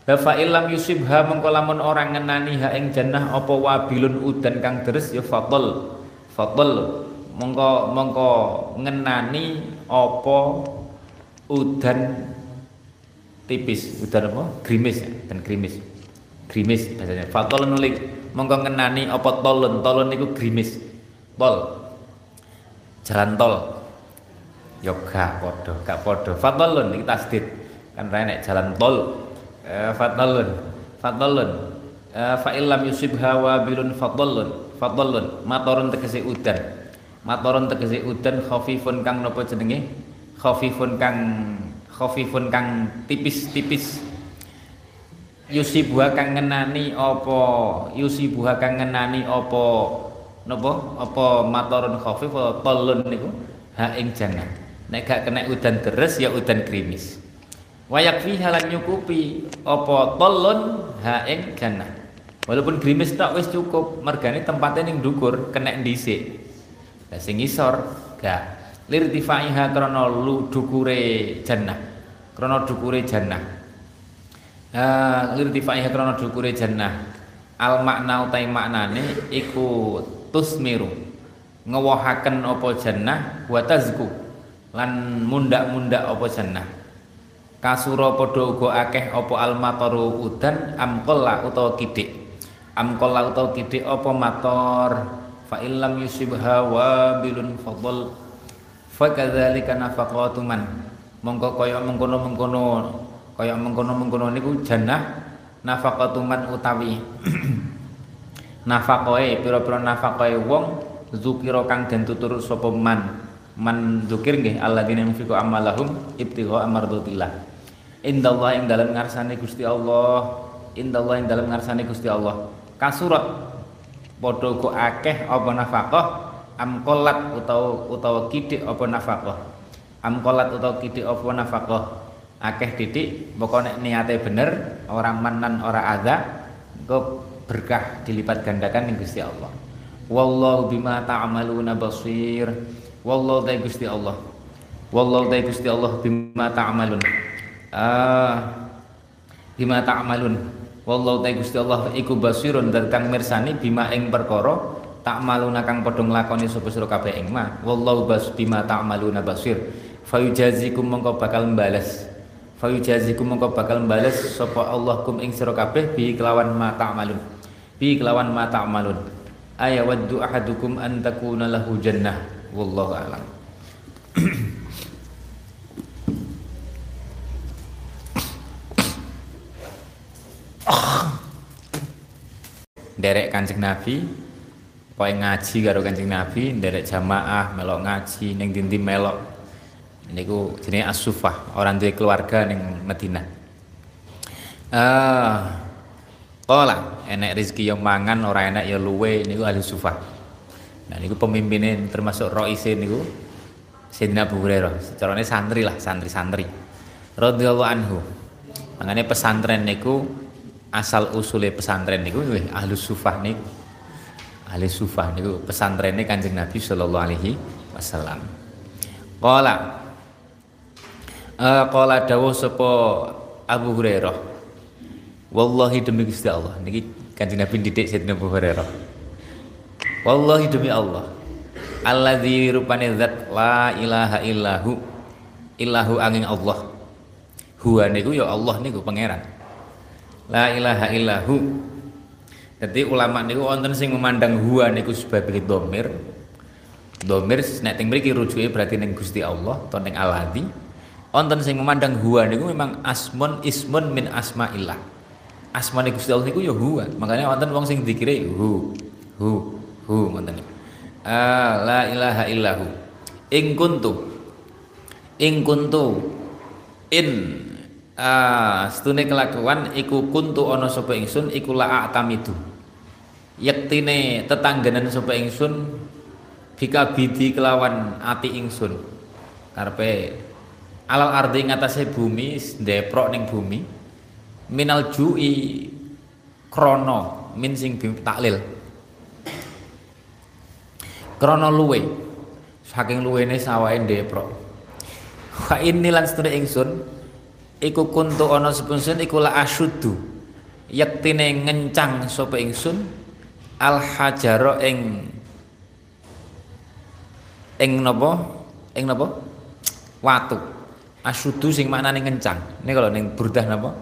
la fa illam yusibha mengko lamun orang ngenani ha ing jannah apa wabilun udan kang deres ya fadl fadl mengko mengko ngenani apa udan tipis udan apa grimis dan grimis grimis bahasanya fatolun nulik mongko ngenani apa tolon tolon niku grimis tol jalan tol ya gak padha gak padha fatolun iki tasdid kan rae nek jalan tol eh, fatolun fatolun eh, fa illam yusibha wabilun fatolun fatolun matorun tegese udan matorun tegese udan khafifun kang napa jenenge khafifun kang khafifun kang tipis-tipis yusibuha kang ngenani apa yusibuha kang ngenani apa Napa apa matarun khafif atau talun niku ha ing jangan. Nek gak kena udan deres ya udan krimis. Wayak fi halan nyukupi apa talun ha ing jangan. Walaupun grimis tak wis cukup, mergane tempatnya ning dukur kena dhisik. Lah sing isor gak lirtifaiha krana dukure jannah. Krana dukure jannah. Ah lirtifaiha krana dukure jannah. Al makna utai maknane iku tusmiru ngewohaken apa jannah wa tazku lan mundak-mundak apa jannah kasura padha uga akeh apa al mataru udan amqalla utawa kidik amqalla utawa kidik apa mator fa illam yusibha wa bilun fadl fa kadzalika nafaqatu man mongko kaya mengkono-mengkono kaya mengkono-mengkono niku jannah nafaqatuman utawi nafaqoe pira-pira nafaqoe wong zukira kang den tutur sapa man man zukir nggih alladzina yunfiqu amalahum ibtigha amardatillah indallah ing dalem ngarsane Gusti Allah indallah ing dalem ngarsane Gusti Allah kasurat padha go akeh apa nafaqah amqalat utawa utawa kidik apa nafaqah amqalat utawa kidik apa nafaqah akeh titik pokoknya niatnya bener orang manan orang adza engko berkah dilipat gandakan ning Gusti Allah. Wallahu bima ta'maluna basir. Wallahu ta Gusti Allah. Wallahu ta Gusti Allah bima ta'malun. Ah bima ta'malun. Wallahu ta Gusti Allah iku basirun dan kang mirsani bima ing perkara ta'maluna kang padha nglakoni sapa sira kabeh ing ma. Wallahu bas bima ta'maluna basir. Fayujazikum mongko bakal mbalas. Fayujazikum mongko bakal mbales sapa Allah kum ing sira kabeh bi kelawan ma ta'malun. Bi kelawan ma ta'malun. Ayawaddu ahadukum an takuna lahu jannah. Wallahu a'lam. Derek Kanjeng Nabi, koe ngaji karo Kanjeng Nabi, derek jamaah melok ngaji ning dinti melok niku jenenge as-sufah, orang duwe keluarga ning Madinah. Eh, kola enek rezeki yo mangan, ora enek yo luwe niku ahli sufah. Nah niku pemimpinnya termasuk raise niku Sayyidina Abu Hurairah. Secarane santri lah, santri-santri. Radhiyallahu anhu. Mangane pesantren niku asal usule pesantren niku nggih ahli sufah niku. Ahli sufah niku pesantrene Kanjeng Nabi sallallahu alaihi wasallam. Kola Uh, qala dawuh sapa Abu Hurairah. Wallahi demi Gusti Allah. Niki Kanjeng Nabi didik Sayyidina Abu Hurairah. Wallahi demi Allah. Allazi rupane zat la ilaha illahu. Illahu angin Allah. Huwa niku ya Allah niku pangeran. La ilaha illahu. Dadi ulama niku wonten sing memandang huwa niku sebagai dhamir. Dhamir nek teng mriki rujuke berarti ning Gusti Allah utawa ning Allazi. Onten sing memandang huwa niku memang asmun ismun min asmaillah. Asmane Gusti Allah niku ya huwa. Makanya wonten wong sing dikire hu hu hu ngoten niku. Ah la ilaha illahu. In kuntu. In kuntu. In ah setune kelakuan iku kuntu ana sapa ingsun iku la atamidu. Yektine tetangganan sapa ingsun bikabidi kelawan ati ingsun. Karepe alal ardi ngatasé bumi ndeprok ning bumi minal jui krono min sing taklil krono luwe saking luwene sawake ndeprok wa inni lan sedere ingsun iku kuntu ana sepunsun iku la asyuddu yektine ngencang sapa ingsun al hajaro ing ing napa ing napa watu asyuddu sing maknane kencang. Ini kalau ning burdah napa?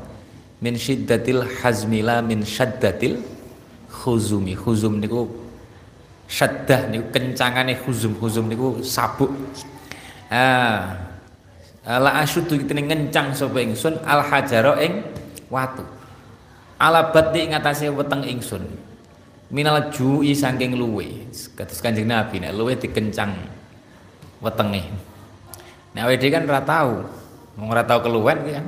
Min syiddatil hazmila min syaddatil khuzumi. Khuzum niku syaddah niku kencangane khuzum. Khuzum niku sabuk. Ah. La asyuddu kitene kencang sapa ingsun al hajara ing watu. Ala bati ngatasé weteng ingsun. Minal ju'i saking luwe. Kados Kanjeng Nabi nek luwe dikencang wetenge. Nah, awake dhewe kan ora tahu, wong ora tahu keluwen kan.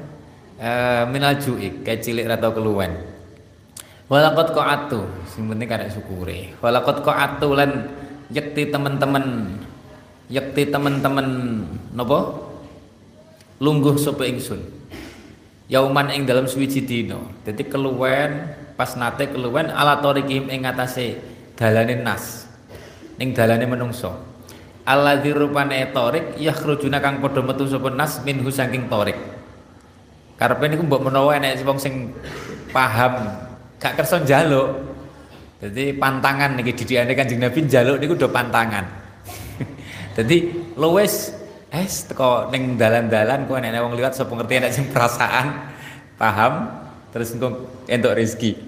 Eh minal ju'i, kecilik ora tahu keluwen. Walakot ko'atu sing penting karek syukure. Walakot ko'atu lan yakti temen-temen yakti temen-temen nopo lungguh sopo ingsun yauman ing dalam suwiji dina. Dadi keluwen pas nate keluwen ala tariqim ing atase dalane nas ning dalane menungso alladzi rupane tariq yakhrujuna kang padha metu sopo nas minhu saking tariq. Karepe niku mbok menawa enek wong sing paham gak kerson jaluk, jadi pantangan niki didiane Kanjeng Nabi jaluk niku do pantangan. Jadi luwes es teko ning dalan-dalan ku enek wong liwat iso pengerti enek sing perasaan paham terus engko entuk rezeki.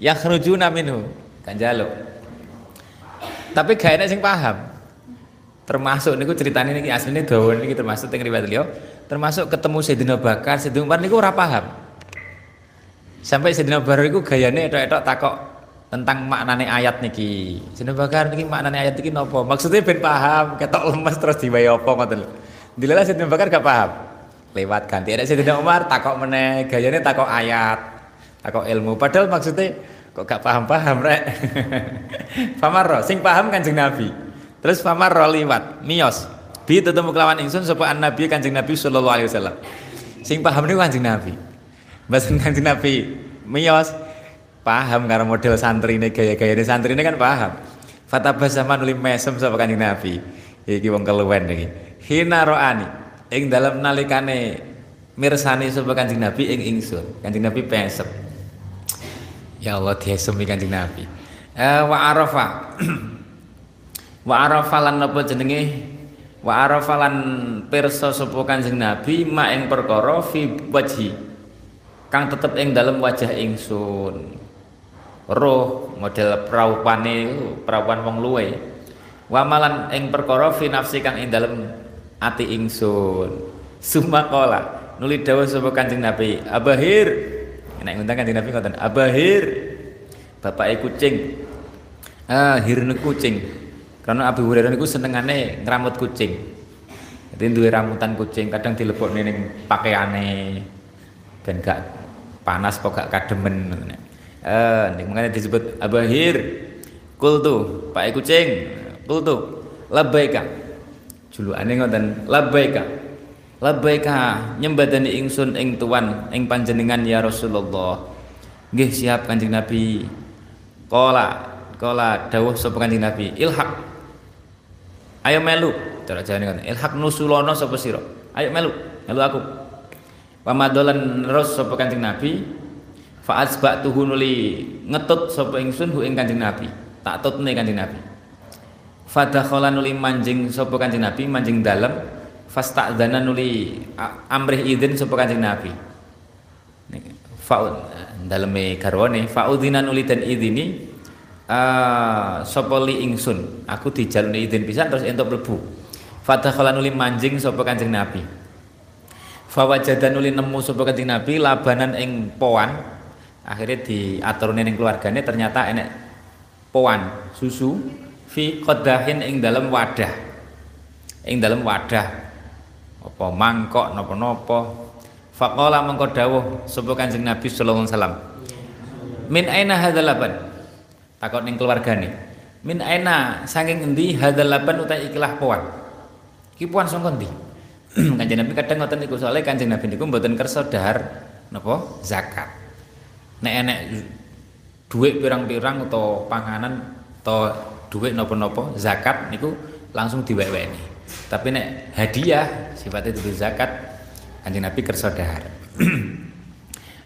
Ya khrujuna minhu kan jaluk. Tapi gak enek sing paham. Termasuk niku ceritane niki asline dawa niki termasuk teng riwayat liya, termasuk ketemu Sayyidina Bakar, Sayyidina Umar niku ora paham. Sampai Sayyidina Bakar iku gayane etok-etok takok tentang maknane ayat niki. Sayyidina Bakar niki maknane ayat niki napa? Maksudnya ben paham, ketok lemes terus diwae apa ngoten lho. Dilala Sayyidina Bakar gak paham. Lewat ganti ada Sayyidina Umar takok meneh, gayane takok ayat, takok ilmu. Padahal maksudnya kok gak paham-paham rek. Famarro sing paham Kanjeng Nabi. Terus famarro liwat, miyos. Bi tetemu kelawan ingsun sapa an Nabi Kanjeng Nabi sallallahu alaihi wasallam. Sing paham niku Kanjeng Nabi. Basen Kanjeng Nabi miyos paham karo model santrine gaya-gayane santrine kan paham. Fatabasama nuli mesem sapa Kanjeng Nabi. Iki wong keluwen iki. Hinaroani ing dalem nalikane mirsani sapa Kanjeng Nabi ing ingsun. Kanjeng Nabi pesem. Ya Allah diesem Kanjeng Nabi. Eh wa arafa. Wa arafa lan napa jenenge? Wa arafa lan pirsa sapa Kanjeng Nabi mak ing perkara fi wajhi kang tetep ing dalam wajah ingsun roh model praupane praupan wong luwe wamalan ing perkara fi nafsi kang ing dalam ati ingsun sumakola nuli dawuh sapa Kanjeng Nabi abahir nek ngundang Kanjeng Nabi ngoten abahir bapake kucing ah hirne kucing karena Abu Hurairah niku senengane ngramut kucing dadi duwe ramutan kucing kadang dilebokne ning pakaiane ben gak panas kok gak kademen ngono. Eh makanya disebut abahir. Kultu, Pak kucing, kultu. Labbaika. Julukane ngoten, labbaika. Labbaika nyembadani ingsun ing tuan ing panjenengan ya Rasulullah. Nggih siap Kanjeng Nabi. Qala, qala dawuh sapa Kanjeng Nabi, ilhaq. Ayo melu. Cara jane ngoten, ilhaq nusulana sapa sira. Ayo melu, melu aku. Pamadolan ros sapa Kanjeng Nabi fa asbatuhu nuli ngetut sapa ingsun hu ing Kanjeng Nabi tak tutne Kanjeng Nabi fadakhala nuli manjing sapa Kanjeng Nabi manjing dalem fastadzana nuli amrih idzin sapa Kanjeng Nabi faun daleme garwane faudina nuli den idzini uh, sapa li ingsun aku dijaluni idzin pisan terus entuk mlebu fadakhala nuli manjing sapa Kanjeng Nabi fawajadan nuli nemu sapa Kanjeng Nabi labanan ing poan akhirnya diaturne ning keluargane ternyata enek poan susu fi qadahin ing dalam wadah ing dalam wadah apa mangkok napa-napa faqala mengko dawuh sapa Kanjeng Nabi sallallahu alaihi wasallam min aina hadzal laban takon ning keluargane min aina saking endi hadzal laban utawa ikilah poan iki poan saka endi Kanjeng Nabi kadang ngoten niku soalé Kanjeng Nabi niku mboten kersa dhahar napa zakat. Nek enek dhuwit pirang-pirang utawa panganan utawa dhuwit napa-napa zakat niku langsung diwewehi. Tapi nek hadiah sifatnya dudu zakat Kanjeng Nabi kersa dhahar.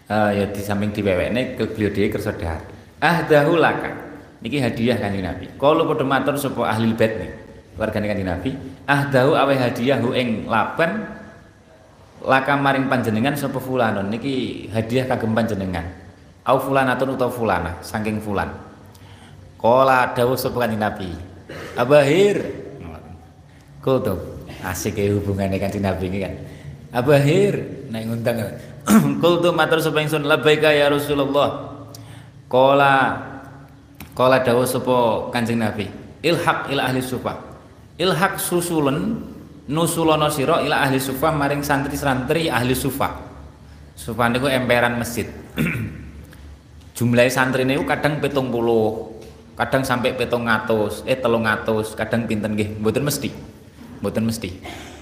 uh, ya di samping diwewehi beliau dhewe kersa dhahar. Ahdahu laka. Niki hadiah Kanjeng Nabi. Kula padha matur sapa ahli bait niku. Wargane Kanjeng Nabi ahdahu awe hadiah hu ing lapan laka maring panjenengan sapa fulanon niki hadiah kagem panjenengan au fulanatun utawa fulana saking fulan kala dawuh sapa Kanjeng Nabi abahir kultu asik e hubungane Kanjeng Nabi iki kan abahir nek ngundang kultu matur sapa ingsun labbaika ya Rasulullah kala kala dawuh sapa Kanjeng Nabi ilhaq ila ahli sufah ilhaq susulen nusulono sira ila ahli sufah maring santri-santri ahli sufah. Sufah niku emperan masjid. Jumlahe santrine niku kadang petong puluh, kadang sampai petong ngatus, eh telung ngatus, kadang pinten nggih, mboten mesti, mboten mesti.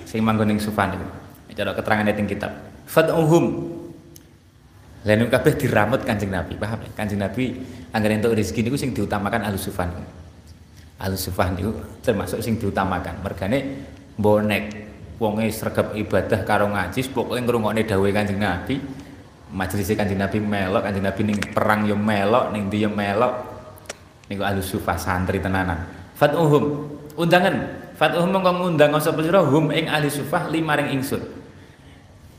Sing manggon ing sufan niku. Cara keterangane teng kitab. Fad'uhum. Lha niku kabeh diramut Kanjeng Nabi, paham ya? Kanjeng Nabi anggere entuk rezeki niku sing diutamakan ahlus sufah. Ahlus sufah niku termasuk sing diutamakan. Mergane bonek wonge sregep ibadah karo ngaji, pokoke ngrungokne dawuhe Kanjeng Nabi. Majelis Kanjeng Nabi melok, Kanjeng Nabi ning perang yo melok, ning ndi yo melok. Niku ahlus sufah santri tenanan. Fad'uhum, undangan. Fad'uhum mongko ngundang sapa sira hum ing ahlus sufah limaring ingsun.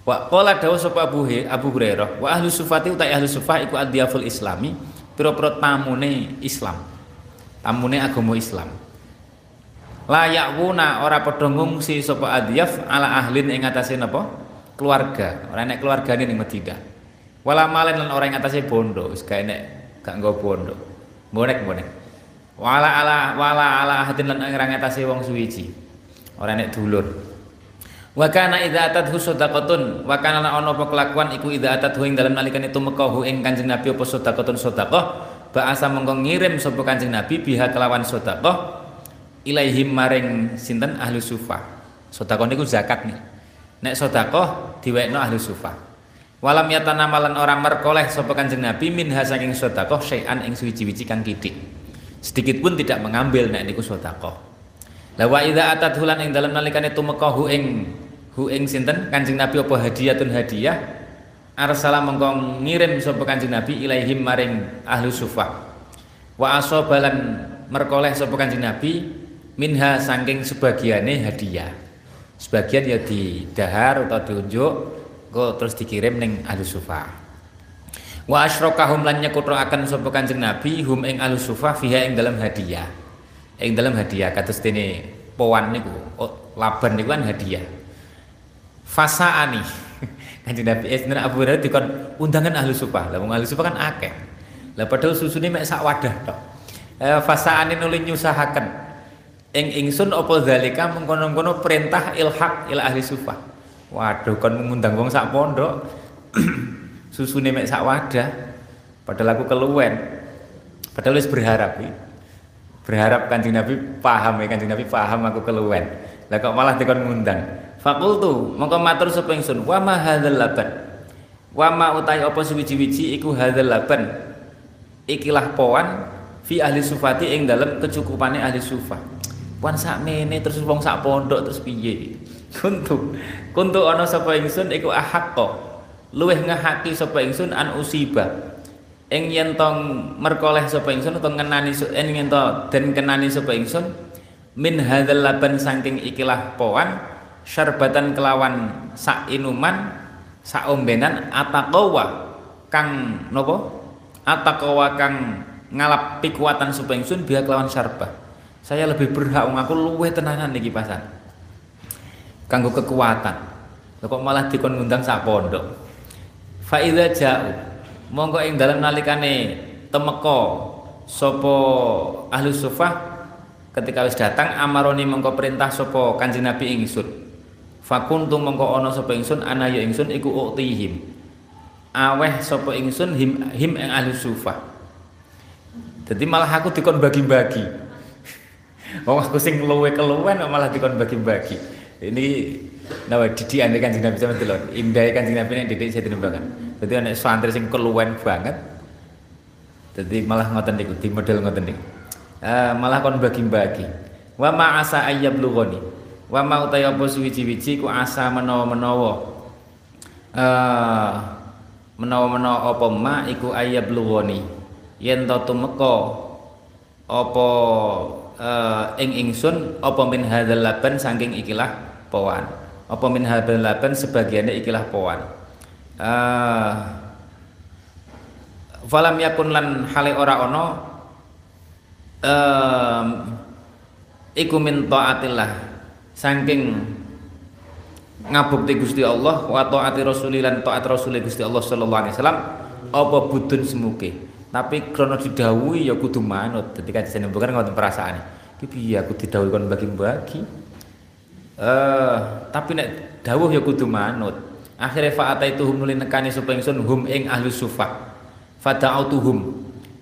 Wa qala dawu sapa Abu Abu Hurairah wa ahlus sufati uta ahlus sufah iku adiyaful islami pira-pira tamune Islam. Tamune agama Islam. Layak guna ora padha ngungsi sapa adiyaf ala ahlin ing atase napa? Keluarga. Ora enek keluargane ning Madinah. Wala malen lan ora ing atase bondo, wis gak enek gak nggo bondo. Bonek-bonek. Wala ala wala ala ahadin lan ing atase wong suwiji. Ora enek dulur. Wa kana idza atathu sadaqatun wa kana ana apa kelakuan iku idza atathu ing dalem nalikane tumekahu ing Kanjeng Nabi apa sadaqatun sadaqah ba'asa mengko ngirim sapa Kanjeng Nabi biha kelawan sadaqah ilaihim maring sinten ahli sufah. Sadaqah niku zakat nih. Nek sadaqah diwekno ahli sufah. Walam yatanamalan orang merkoleh sapa Kanjeng Nabi minha saking sadaqah syai'an ing suwi-wiji kang kitik. Sedikit pun tidak mengambil nek niku sadaqah. La wa idza atathu lan ing dalem nalikane tumekahu ing hu ing sinten Kanjeng Nabi apa hadiatun hadiah arsala mengko ngirim sapa Kanjeng Nabi ilaihim maring ahli sufah wa asobalan merkoleh sapa Kanjeng Nabi minha saking sebagiane hadiah sebagian ya didahar atau diunjuk go terus dikirim ning ahli sufah wa asyrokahum lan nyekutroaken sapa Kanjeng Nabi hum ing ahli sufah fiha ing dalam hadiah ing dalam hadiah kados dene powan niku laban niku kan hadiah fasaani Kanjeng Nabi Isna Abu Hurairah dikon undangan ahli sufah. Lah wong ahli sufah kan akeh. Lah padahal susune mek sak wadah tok. Eh fasaani nuli nyusahaken. Ing ingsun apa zalika mengkono-kono perintah ilhaq ila ahli sufah. Waduh kon ngundang wong sak pondok. Susune mek sak wadah. Padahal aku keluwen. Padahal wis berharap. Berharap Kanjeng Nabi paham ya Kanjeng Nabi paham aku keluwen. Lah kok malah dikon ngundang. Fakultu mongko matur sapa ingsun wa ma hadzal laban wa ma utai apa suwiji-wiji iku hadzal laban ikilah poan fi ahli sufati ing dalem kecukupane ahli sufah poan sakmene terus wong sak pondok terus piye kuntu kuntu ana sapa ingsun iku ahaqqa luweh ngahaki sapa ingsun an usiba ing yen tong merkoleh sapa ingsun utawa ngenani yen to den kenani sapa ingsun min hadzal laban saking ikilah poan syarbatan kelawan sak inuman sak ombenan ataqwa kang napa ataqwa kang ngalap pikuatan supaya ingsun biha kelawan syarbah saya lebih berhak wong aku luweh tenanan iki pasan kanggo kekuatan lho kok malah dikon ngundang sak pondok fa idza ja'u mongko ing dalem nalikane temeka sapa ahli sufah ketika wis datang amaroni mongko perintah sapa Kanjeng Nabi ingsun fakuntu mengko ana sapa ingsun ana ya ingsun iku uktihim aweh sapa ingsun him him ing ahli sufah dadi malah aku dikon bagi-bagi wong aku sing luwe keluwen malah dikon bagi-bagi ini nawa didikan Kanjeng Nabi sampeyan delok indahe Kanjeng Nabi nek didik saya dinembakan dadi ana santri sing keluwen banget dadi malah ngoten niku di model ngoten niku uh, malah kon bagi-bagi wa ma'asa ayyab lughani wa ma utaya apa suwiji-wiji ku asa menawa-menawa eh menawa-menawa apa ma iku ayab luwani yen to tumeka apa ing ingsun apa min hadzal laban saking ikilah poan apa min hadzal laban sebagiane ikilah poan eh falam yakun lan hale ora ana eh iku min taatillah saking ngabukti Gusti Allah wa taati rasulilan taat rasule Gusti Allah sallallahu alaihi wasallam apa budun semuke tapi krana didhawuhi ya kudu manut dadi kajeneng bukan ngoten perasaane iki piye aku didhawuhi kon bagi-bagi eh tapi nek dawuh ya kudu manut akhire fa'ataituhum nuli nekani supaya ingsun hum ing ahli sufah fada'utuhum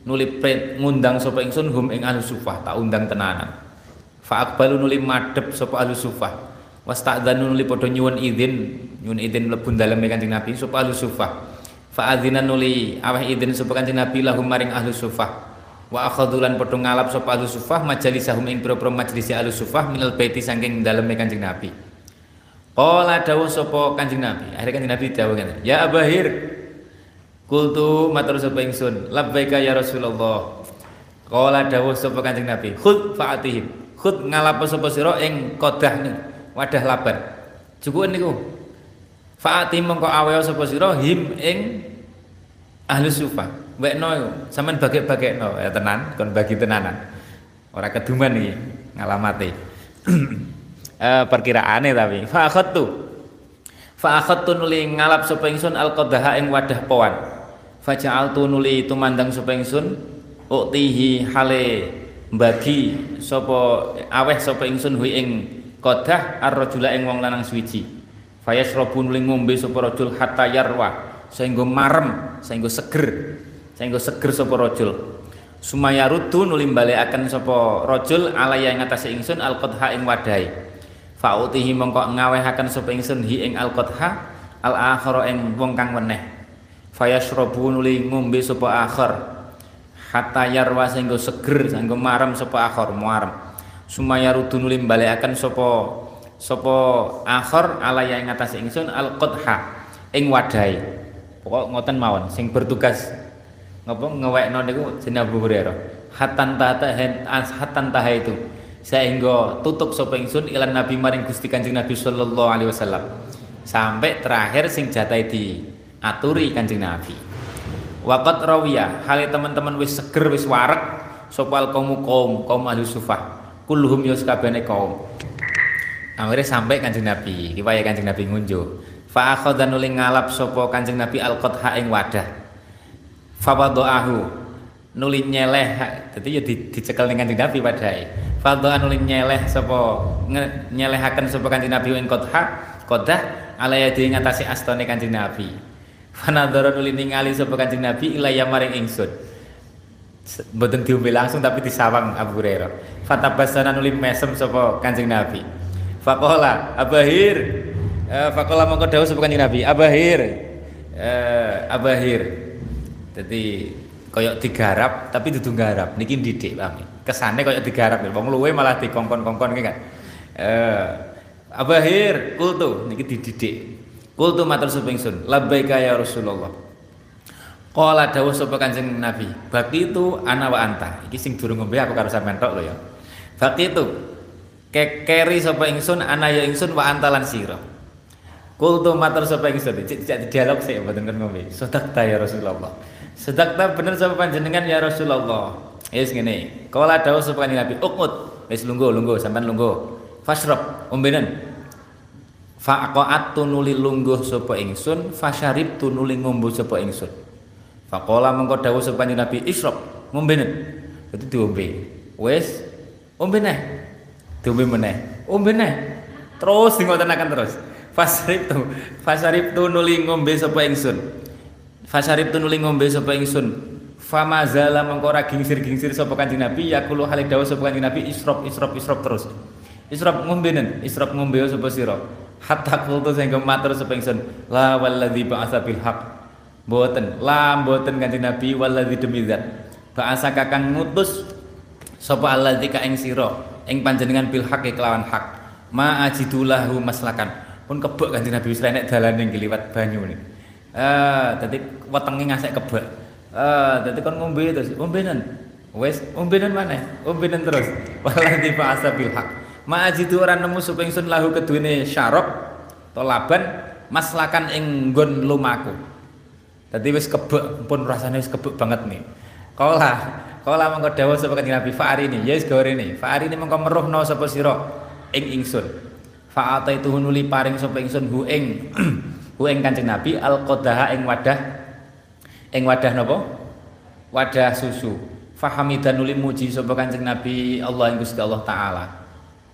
nuli ngundang sapa ingsun hum ing ahlus sufah, tak undang tenanan. Fa aqbalu nuli madhep sapa ahlus sufah, wasta'dzanu nuli padha nyuwun izin, nyuwun izin mlebu daleme Kanjeng Nabi sapa ahlus sufah. Fa adzinan nuli aweh izin sapa Kanjeng Nabi lahum maring ahlus sufah. Wa akhadzulan padha ngalap sapa ahlus sufah majalisahum ing pira-pira majelis ahlus sufah minal baiti saking daleme Kanjeng Nabi. Qala dawuh sapa Kanjeng Nabi, akhire Kanjeng Nabi dawuh ngene, ya Abahir. Kultu matur sapa ingsun, labbaika ya Rasulullah. Qala dawuh sapa Kanjeng Nabi, khudh fa'atihim. Khudh ngalapa sapa sira ing qadah niku, wadah laban. Cukup niku. Fa'ati mengko aweh sapa sira him ing ahlus sufah. Wekno iku, sampean bagek-bagekno ya tenan, kon bagi tenanan. Ora keduman iki ngalamate. Eh perkiraane tapi fa'khadtu. Fa'akhadtu nuli ngalap sapa ingsun al-qadaha ing wadah pawan. Faja'altu nuli tumandang sapa ingsun uktihi hale bagi sapa aweh sapa ingsun hu ing qadah ar-rajula ing wong lanang suwiji. Fayasrabu nuli ngombe sapa rajul hatta yarwa sehingga marem, sehingga seger, sehingga seger sapa rajul. Sumayaruddu nuli balekaken sapa rajul alaya ing atase ingsun al-qadha ing wadahi. Fa'utihi mongko ngawehaken sapa ingsun hi ing al-qadha al-akhara ing wong kang weneh. Fayashrabun li ngombe sapa akhir hatta yarwa sanggo seger sanggo marem sapa akhir muarem sumayarudun li balekaken sapa sapa akhir alaya ing atas ingsun al-qadha ing wadahi. Pokok ngoten mawon sing bertugas ngopo ngewekno niku jeneng Abu Hurairah hatan tahta hatan taha itu sehingga tutup sapa ingsun ilan Nabi maring Gusti Kanjeng Nabi sallallahu alaihi wasallam sampai terakhir sing jatahe di aturi Kanjeng Nabi. Waqat rawiyah hale teman-teman wis seger wis wareg sopal kaum kaum kaum ahlus sufah kulhum yuskabane kaum. Akhire sampai Kanjeng Nabi, riwayat Kanjeng Nabi ngunjuh. Fa akhadanu ling ngalap sapa Kanjeng Nabi al-qadha ing wadah. Fa wadaahu nuli nyeleh, dadi ya dicekel ning Kanjeng Nabi wadahe. Fa wadaan nuli nyeleh sapa nyelehaken sapa Kanjeng Nabi ing qadha, qadha alaya di ngatasi astone Kanjeng Nabi. Fanadharan nuli ningali sapa Kanjeng Nabi ilaya maring ingsun. Mboten diombe langsung tapi disawang Abu Hurairah. Fatabasana nuli mesem sapa Kanjeng Nabi. Faqala Abahir. Eh faqala mongko dawuh sapa Kanjeng Nabi, Abahir. Eh Abahir. Dadi koyok digarap tapi dudu garap. Niki ndidik pamit. Kesane koyok digarap wong luwe malah dikongkon-kongkon iki kan. Eh Abahir kultu niki dididik. Kultu matur sapa ingsun, labbaika ya Rasulullah. Qala dawuh sapa Kanjeng Nabi, baqitu ana wa anta. Iki sing durung ngombe aku karo sampean tok lho ya. Baqitu kekeri sapa ingsun ana ya ingsun wa anta lan sira. Kultu matur sapa ingsun, dijak dialog sik mboten kon ngombe. Sedakta ya Rasulullah. Sedakta bener sapa panjenengan ya Rasulullah. Wis ngene. Qala dawuh sapa Kanjeng Nabi, uqut. Wis lungguh-lungguh sampean lungguh. Fashrab ombenan. Faqa'at tunuli lungguh sapa ingsun fasyarib tunuli ngombe sapa ingsun. Faqala mengko dawuh sapa Nabi isyrab ngombenen. Dadi diombe. Wis ombe neh. Diombe meneh. Ombe neh. Terus dingotenaken terus. Fasyarib tu fasyarib tunuli ngombe sapa ingsun. Fasyarib tunuli ngombe sapa ingsun. Famazala mengko ra gingsir-gingsir sapa Kanjeng Nabi yaqulu halik dawuh sapa Kanjeng Nabi isyrab isyrab isyrab terus. Isyrab ngombenen, isyrab ngombe sapa sira. Hatta kultus yang kematur sepengsun la waladhi ba'asa bilhaq boten, la boten Kanjeng Nabi waladhi demi zat ba'asa kakang ngutus sopa aladhi ka ing siro ing panjenengan bilhaq kelawan hak ma'ajidulahu maslakan pun kebuk Kanjeng Nabi wislenek dalan yang keliwat banyu ini uh, tadi wetengnya ngasek kebuk uh, tadi kon ngombe terus ngombenan wes ngombenan mana ngombenan terus waladhi ba'asa bilhaq ma'ajidu ora nemu sapa ingsun lahu kedune syarab to laban maslakan ing nggon lumaku. Dadi wis kebek pun rasane wis kebek banget nih. Kala kala mengko dawuh sapa Kanjeng Nabi fa'arini, ya wis gorene. Fa'arini mengko meruhna sapa sira ing ingsun. Fa'ataitu nuli paring sapa ingsun hu ing hu ing Kanjeng Nabi al-qadaha ing wadah ing wadah napa? Wadah susu. Fahamidan nuli muji sapa Kanjeng Nabi Allah ing Gusti Allah taala.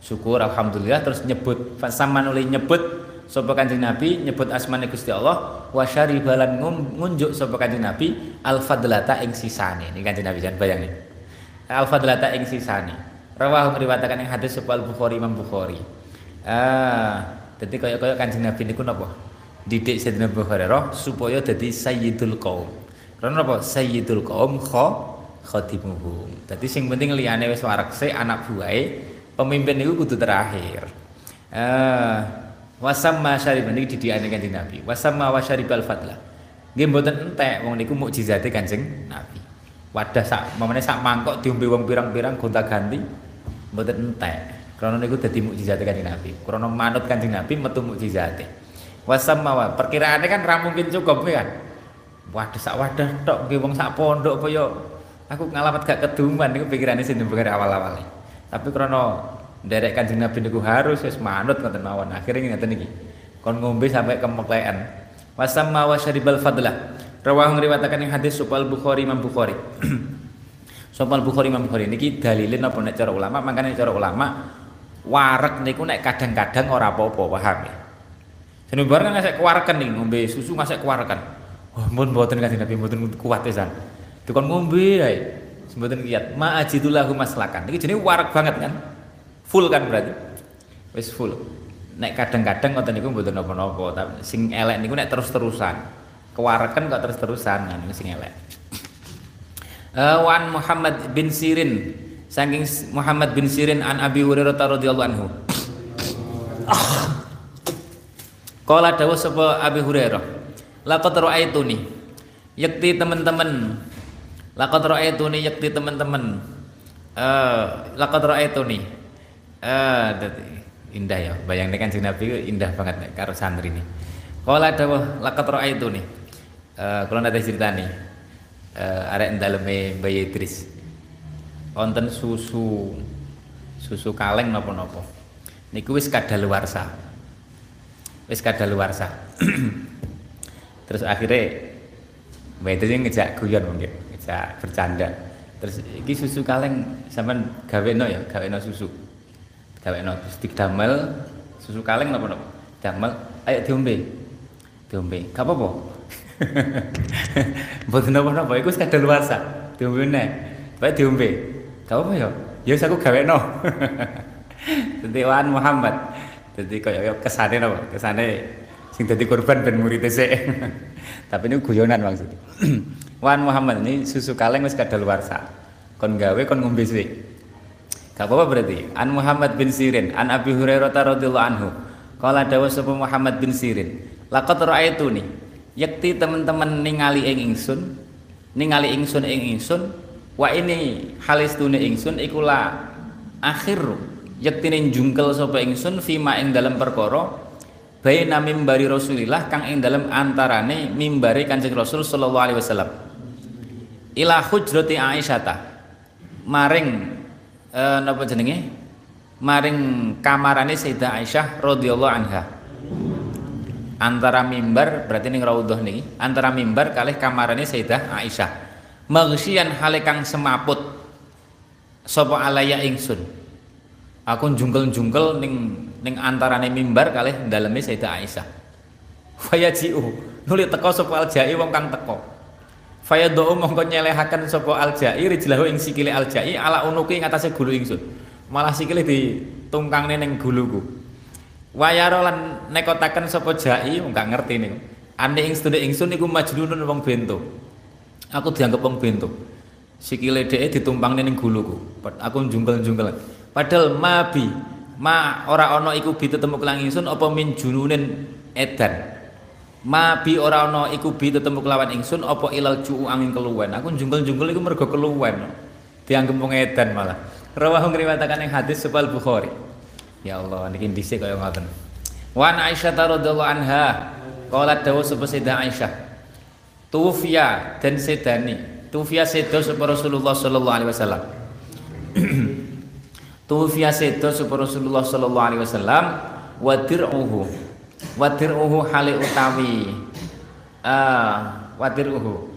Syukur alhamdulillah terus nyebut sama nuli nyebut sapa Kanjeng Nabi nyebut asmane Gusti Allah, wa syaribalan ngunjuk sapa Kanjeng Nabi al-fadlata ing sisane. Ini Kanjeng Nabi jan bayang nih. Al-fadlata ing sisane. Rawahu ngriwatakan ing hadis sapa Al-Bukhari Imam Bukhari. Ah, dadi kaya-kaya Kanjeng Nabi niku napa? Didik Sayyidina Abu Hurairah supaya dadi sayyidul qaum. Karena napa? Sayyidul qaum kho khatimuhum. Dadi sing penting liyane wis warakse anak buahe, pemimpin niku kudu terakhir. Ah, wasamma syariban iki didikane Kanjeng Nabi. Wasamma wa syaribal fadlah. Nggih mboten entek wong niku mukjizate Kanjeng Nabi. Wadah sak mamane sak mangkok diombe wong pirang-pirang gonta-ganti mboten entek. Karena niku dadi mukjizate Kanjeng Nabi. Karena manut Kanjeng Nabi metu mukjizate. Wasamma wa perkiraane kan ra mungkin cukup kan. Wadah sak wadah tok nggih wong sak pondok kaya aku ngalamat gak keduman niku pikirane sing ndember awal-awale. Tapi karena nderek Kanjeng Nabi niku harus wis manut ngoten mawon. Akhire ngeten iki. Kon ngombe sampai kemeklean. Wasamma wa syaribal fadlah. Rawahu ngriwataken ing hadis Sahih Bukhari Imam Bukhari. Sahih Bukhari Imam Bukhari niki dalile napa nek cara ulama, mangkane cara ulama warek niku nek kadang-kadang ora apa-apa, paham ya. Jeneng bar kan ngasek kuwareken niku ngombe susu ngasek kuwareken. Wah, mun mboten Kanjeng Nabi mboten kuat pisan. Dikon ngombe ae. Mboten kiat. Ma ajidullahu maslakan. Niki jenenge warek banget kan. Full kan berarti, wis full. Nek kadang-kadang ngoten niku mboten napa-napa, tapi sing elek niku nek terus-terusan. Kewareken kok terus-terusan niku sing elek. Uh, Wan Muhammad bin Sirin, saking Muhammad bin Sirin an Abi Hurairah radhiyallahu anhu. Qala dawuh sapa Abi Hurairah, laqad ra'aituni. Yakti teman-teman. Laqad ra'aituni yakti teman-teman. Uh, laqad ra'aituni. Eh, uh, indah ya. Bayangkan Kanjeng Nabi indah banget nek karo santri ini. Kala dawuh laqad ra'aitu nih. Eh, kula nate critani. Eh, arek daleme Mbah Idris. Wonten susu susu kaleng napa-napa. Niku wis kadaluwarsa. Wis kadaluwarsa. Terus akhirnya Mbah Idris ngejak guyon mungkin, ngejak bercanda. Terus iki susu kaleng sampean gaweno ya, gaweno susu. Gaweno stik damel susu kaleng napa napa damel ayo diombe diombe gak apa-apa mboten napa-napa iku wis kadaluwarsa diombe neh bae diombe gak apa ya ya wis aku gaweno Setiwan Muhammad dadi koyo kesane napa kesane sing dadi korban ben murid sik tapi niku guyonan maksudnya Wan Muhammad ini susu kaleng wis kadaluwarsa kon gawe kon ngombe sik gak apa-apa berarti. An Muhammad bin Sirin, an Abi Hurairah radhiyallahu anhu. Qala dawuh sapa Muhammad bin Sirin, laqad ra'aituni. Yakti teman-teman ningali ing ingsun, ningali ingsun ing ingsun, wa ini halistune ingsun iku la akhir. Yaktine jungkel sapa ingsun fima ing dalem perkara baina mimbari Rasulillah kang ing dalem antarane mimbare Kanjeng Rasul sallallahu alaihi wasallam. Ila hujrati Aisyata. Maring Uh, napa jenenge maring kamarane Sayyidah Aisyah radhiyallahu anha antara mimbar berarti ning raudhah niki antara mimbar kalih kamarane Sayyidah Aisyah maghsyian hale kang semaput sapa alaya ingsun aku njungkel-njungkel ning ning antarane mimbar kalih daleme Sayyidah Aisyah fayajiu nuli teko sapa aljai wong kang teko fayadhu mongko nyelehaken sapa aljai rijlahu ing sikile aljai ala unuki ing atase gulu ingsun malah sikile ditungkangne ning guluku wayara lan nekotaken sapa jai enggak ngerti niku ane ing sedene ingsun niku majnunun wong bento aku dianggap wong bento sikile dheke ditumpangne ning guluku aku njungkel-njungkel padahal mabi ma ora ana iku bitetemu kelang ingsun apa min jununin edan ma bi ora ana iku bi tetemu kelawan ingsun apa ilal juu angin keluwen aku njungkel-njungkel iku mergo keluwen dianggep wong edan malah rawahu ngriwatakan ing hadis Sahih Bukhari ya Allah niki dhisik kaya ngoten wan Aisyah radhiyallahu anha qalat dawuh sapa Sayyidah Aisyah tufiya den sedani tufiya sedo sapa Rasulullah sallallahu alaihi wasallam tufiya sedo sapa Rasulullah sallallahu alaihi wasallam wa dir'uhu wadir uhu hale utawi uh, wadir uhu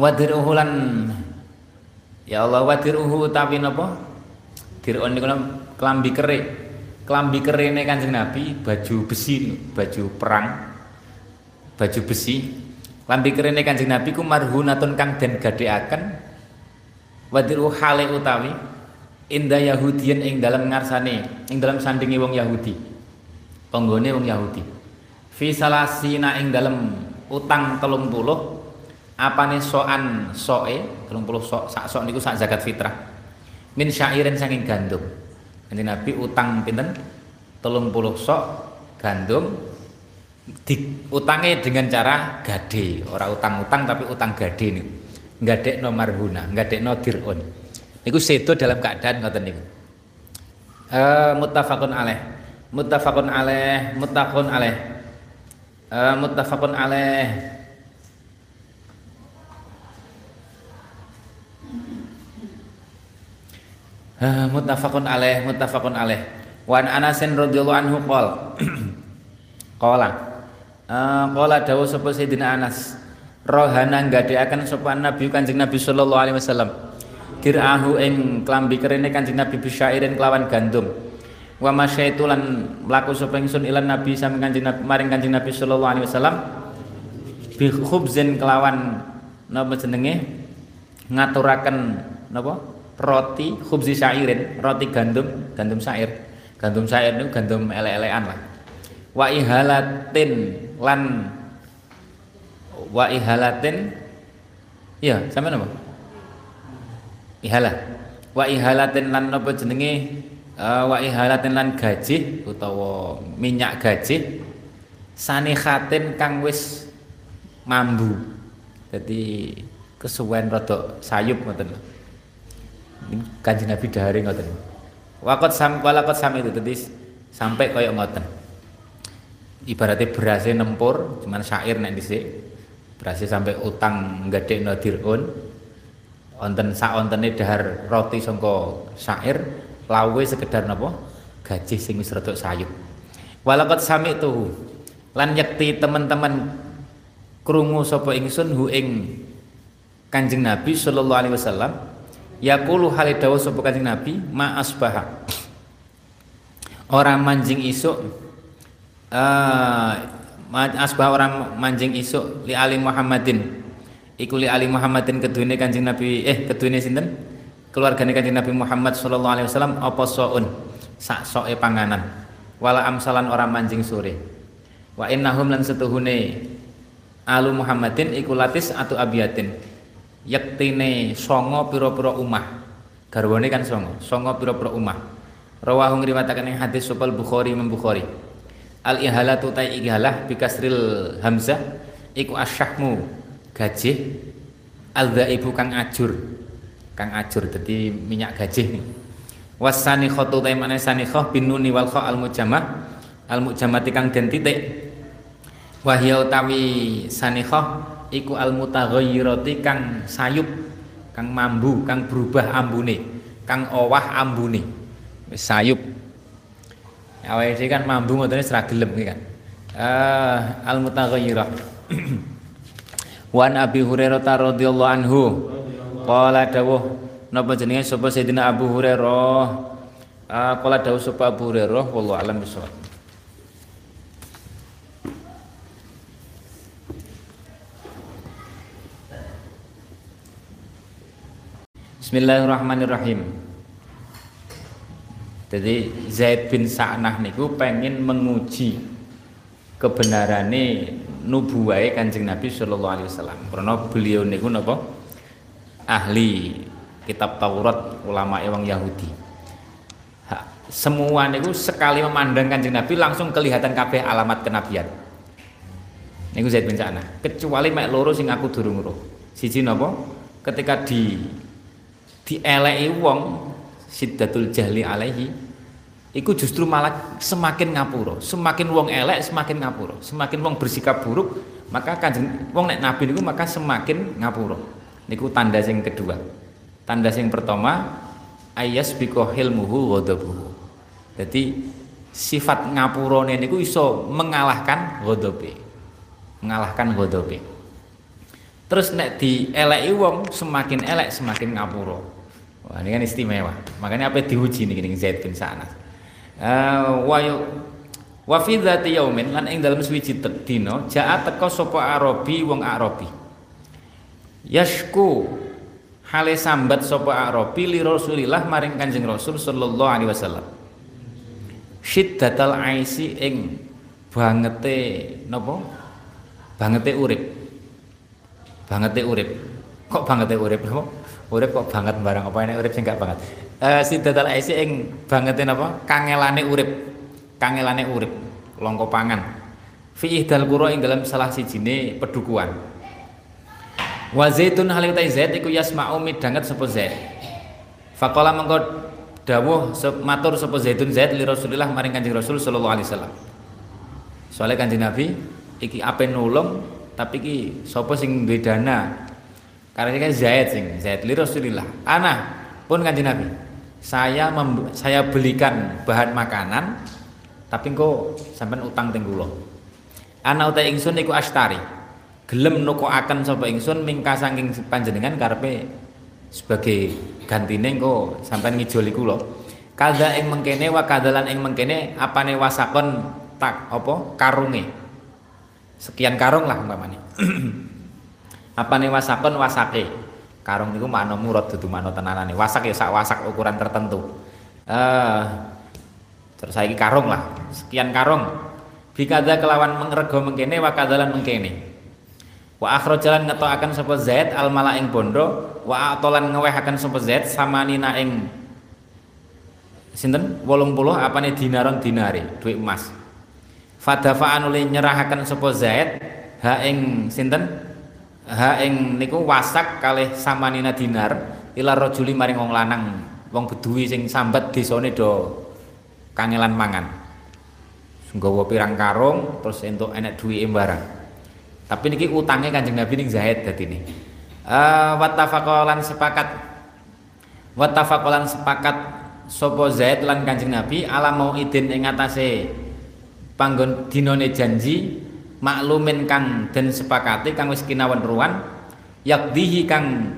wadir uhu lan ya Allah wadir uhu utawi napa dirun niku kelambi kerik Klambi kerene Kanjeng Nabi, baju besi, baju perang, baju besi. Klambi kerene Kanjeng Nabi ku marhunatun kang den gadheaken wadiru hale utawi inda Yahudiyen ing dalam ngarsane, ing dalam sandingi wong Yahudi. Panggone wong Yahudi. Fi salasina ing dalam utang telung puluh apane soan soe, telung puluh sok, sak sok niku sak zakat fitrah. Min syairin saking gandum. Kanjeng Nabi utang pinten telung puluh sok gandum diutangi dengan cara gade, ora utang-utang tapi utang gade niku. Gadekno marhuna, gadekno dirun. Niku sedo dalam keadaan ngoten niku. E, muttafaqun alaih, muttafaqun alaih, muttafaqun alaih. E, muttafaqun alaih. Uh, muttafaqun alaih, muttafaqun alaih. Wan Anasin radhiyallahu anhu qol qala uh, qala dawuh sapa Sayyidina Anas rohana nggadeaken sapa Nabi Kanjeng Nabi sallallahu alaihi wasallam dir'ahu ing klambi kerene Kanjeng Nabi bisyairin kelawan gandum wa masyaitu lan mlaku sapa ingsun ilan Nabi sampe Kanjeng Nabi maring Kanjeng Nabi sallallahu alaihi wasallam bi khubzin kelawan napa jenenge ngaturaken napa roti khubzi syairin, roti gandum, gandum syair. Gandum syair itu gandum ele-elean lah. Wa ihalatin lan wa ihalatin. Iya, sampe napa? Ihalah. Wa ihalatin lan apa jenenge? Uh, wa ihalatin lan gaji utawa minyak gaji sanihatin kang wis mambu. Dadi kesuwen rada sayup ngoten. Kanjeng Nabi dahare ngoten. Waqat sam walaqat sam itu tadi sampai koyok ngoten. Ibaratnya berasnya nempur, cuman syair nek dhisik. Berasnya sampai utang gadekno dirun. Onten sak ontene dahar roti sangka syair, lawe sekedar napa? Gaji sing wis rada sayup. Walaqat sam itu lan nyekti teman-teman krungu sapa ingsun hu ing Kanjeng Nabi sallallahu alaihi wasallam. Yaqulu hale dawuh sapa Kanjeng Nabi ma asbaha orang manjing isuk eh uh, asbah orang manjing isuk li ali Muhammadin iku li ali Muhammadin kedune Kanjeng Nabi eh kedune sinten keluargane Kanjeng Nabi Muhammad sallallahu alaihi wasallam apa saun sak soke panganan wala amsalan orang manjing sore wa innahum lan setuhune alu Muhammadin iku latis atu abiyatin yaktine songo piro-piro umah garwane kan songo songo piro-piro umah rawahung riwayataken ing hadis supal Bukhari Imam Bukhari al ihalatu tai ihalah bi kasril hamzah iku asyahmu gajih al dhaibu kang ajur kang ajur dadi minyak gajih wasani khotu ta mane sanikhah binuni wal kha al mujamah al mujamati kang den titik wahya utawi sanikhah iku al-mutaghayyirati kang sayup kang mambu kang berubah ambune kang owah ambune wis sayup awake kan mambu ngene ora gelem iki kan uh, al-mutaghayyirah wan Abi Hurairah radhiyallahu anhu qala dawuh napa jenenge sapa Sayyidina Abu Hurairah uh, qala dawuh sapa Abu Hurairah wallahu alam bisawab. Bismillahirrahmanirrahim. Jadi Zaid bin Sa'nah niku pengen menguji kebenarane nubuwahe Kanjeng Nabi sallallahu alaihi wasallam. Karena beliau niku napa? Ahli kitab Taurat, ulama wong Yahudi. Ha, semua niku sekali memandang Kanjeng Nabi langsung kelihatan kabeh alamat kenabian. Niku Zaid bin Sa'nah, kecuali mek loro sing aku durung roh. Siji napa? Ketika di dieleki wong siddatul jahli alaihi iku justru malah semakin ngapura, semakin wong elek semakin ngapura, semakin wong bersikap buruk maka Kanjeng wong nek nabi niku maka semakin ngapura. Niku tanda sing kedua. Tanda sing pertama ayas biko hilmuhu ghadabuhu. Dadi sifat ngapurane niku iso mengalahkan ghadabe. Mengalahkan ghadabe. Terus nek dieleki wong semakin elek semakin ngapura. Wah, ini kan istimewa. Makanya apa diuji nih Zaid bin Sa'nah. wa fi dzati yaumin lan ing dalem suwiji dina ja'a teka sapa Arabi wong Arabi yashku hale sambat sapa Arabi li Rasulillah maring Kanjeng Rasul sallallahu alaihi wasallam syiddatal aisi ing bangete napa bangete urip bangete urip kok bangete urip napa urip kok banget barang apa enek urip sing gak banget eh syiddatal aisi ing bangete napa kangelane urip kangelane urip longko pangan fi ihdal qura ing dalam salah sijine pedukuan wa zaitun halita zaid iku yasma'u midanget sapa zaid faqala mengko dawuh matur sapa zaitun zaid li Rasulillah maring Kanjeng Rasul sallallahu alaihi wasallam soale Kanjeng Nabi iki ape nulung tapi iki sapa sing duwe dana karena kan zaid sing zaid li Rasulillah ana pun Kanjeng Nabi saya mem- saya belikan bahan makanan tapi engko sampean utang teng kula. Ana uta ingsun iku astari. Gelem nukokaken sapa ingsun mingka saking panjenengan karepe sebagai gantine engko sampean ngijoli kula. Kadha ing mengkene wa kadhalan ing mengkene apane wasakon tak apa karunge. Sekian karung lah umpamane. Apane wasakon wasake. Karung niku makna murad dudu makna tenanane. Wasak ya sak wasak ukuran tertentu. Eh uh, terus saiki karung lah, sekian karung. Bikadza kelawan mengrego mengkene wa kadzalan mengkene. Wa akhrajalan ngetokaken sapa Zaid al mala ing bondo, wa atolan ngewehaken sapa Zaid samanina ing sinten? wolung puluh apane dinaron dinare, duit emas. Fadafa'an uli nyerahaken sapa Zaid ha ing sinten? Ha ing niku wasak kalih samanina dinar ila rajuli maring wong lanang, wong beduwi sing sambat desane do kangelan mangan, nggawa pirang karung, terus entuk enek duwike barang. Tapi niki utangnya Kanjeng Nabi ning Zaid dadi ini. Uh, Wattafaqalan sepakat, wattafaqalan sepakat sopo Zaid lan Kanjeng Nabi ala mau idin ing atase panggon dinone janji maklumin kang den sepakati kang wis kinawan ruwan yakdihi kang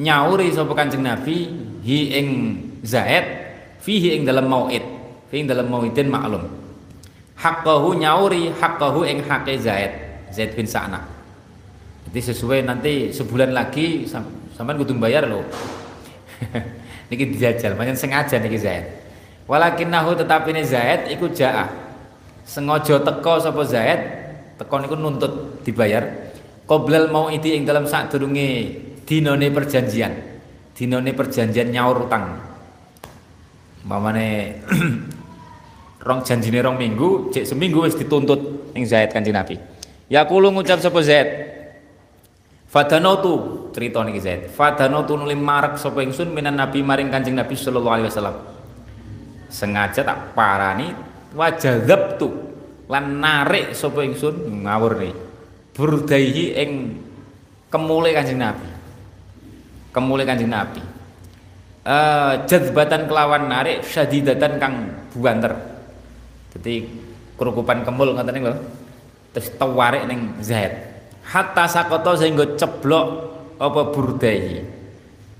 nyauri sopo Kanjeng Nabi hi ing Zaid fihi ing dalam mauid. Ing dalam mauidin maklum haqqahu nyauri haqqahu ing haqe Zaid Zaid bin Sa'nah jadi sesuai nanti sebulan lagi sampean kudu bayar lho niki dijajal pancen sengaja niki Zaid walakinnahu tetapine Zaid iku ja'ah sengaja teko sapa Zaid teko niku nuntut dibayar qoblal mauidi ing dalam sadurunge dinane perjanjian dinane perjanjian nyaur utang mamane rong janjine rong minggu cek seminggu wis dituntut ning Zaid Kanjeng Nabi ya kulo ngucap sapa Zaid fadanatu crito niki Zaid fadanatu nuli marek sapa ingsun minan Nabi maring Kanjeng Nabi sallallahu alaihi wasallam sengaja tak parani wajadzabtu lan narik sapa ingsun ngawur ni burdaihi ing kemule Kanjeng Nabi kemule Kanjeng Nabi Uh, jazbatan kelawan narik syadidatan kang buanter jadi kerukupan kemul ngeten niku terus tawarik ning Zaid hatta sakoto sehingga ceblok apa burdai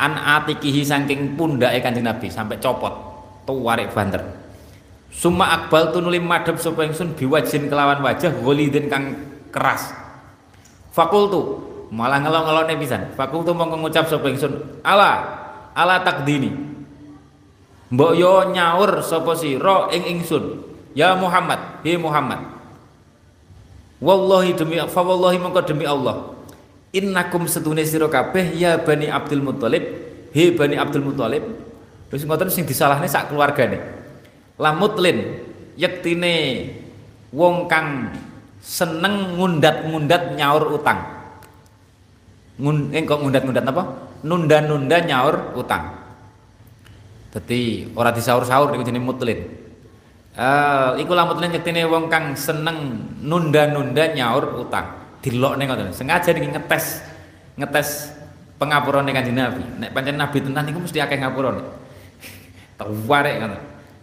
an atikihi saking pundake Kanjeng Nabi sampai copot tawarik banter summa akbal tunuli madhep sapa ingsun biwajin kelawan wajah golidin kang keras fakultu malah ngelok-ngelokne pisan fakultu mongko ngucap sapa ingsun ala ala takdini mbok yo nyaur sapa sira ing ingsun ya Muhammad he Muhammad wallahi demi fa wallahi mongko demi Allah innakum setune sira kabeh ya Bani Abdul Mutalib he Bani Abdul Mutalib terus ngoten sing disalahne sak keluargane lamutlin yektine wong kang seneng ngundat-ngundat nyaur utang ngun eh, kok ngundat-ngundat apa nunda-nunda nyaur utang. Dadi ora disaur-saur niku jenenge mutlin. Eh iku lamutlin yektine wong kang seneng nunda-nunda nyaur utang. Dilokne ngoten. Sengaja niki ngetes ngetes pengapurane Kanjeng Nabi. Nek pancen Nabi tenan niku mesti akeh ngapurane. Tawarek ngoten.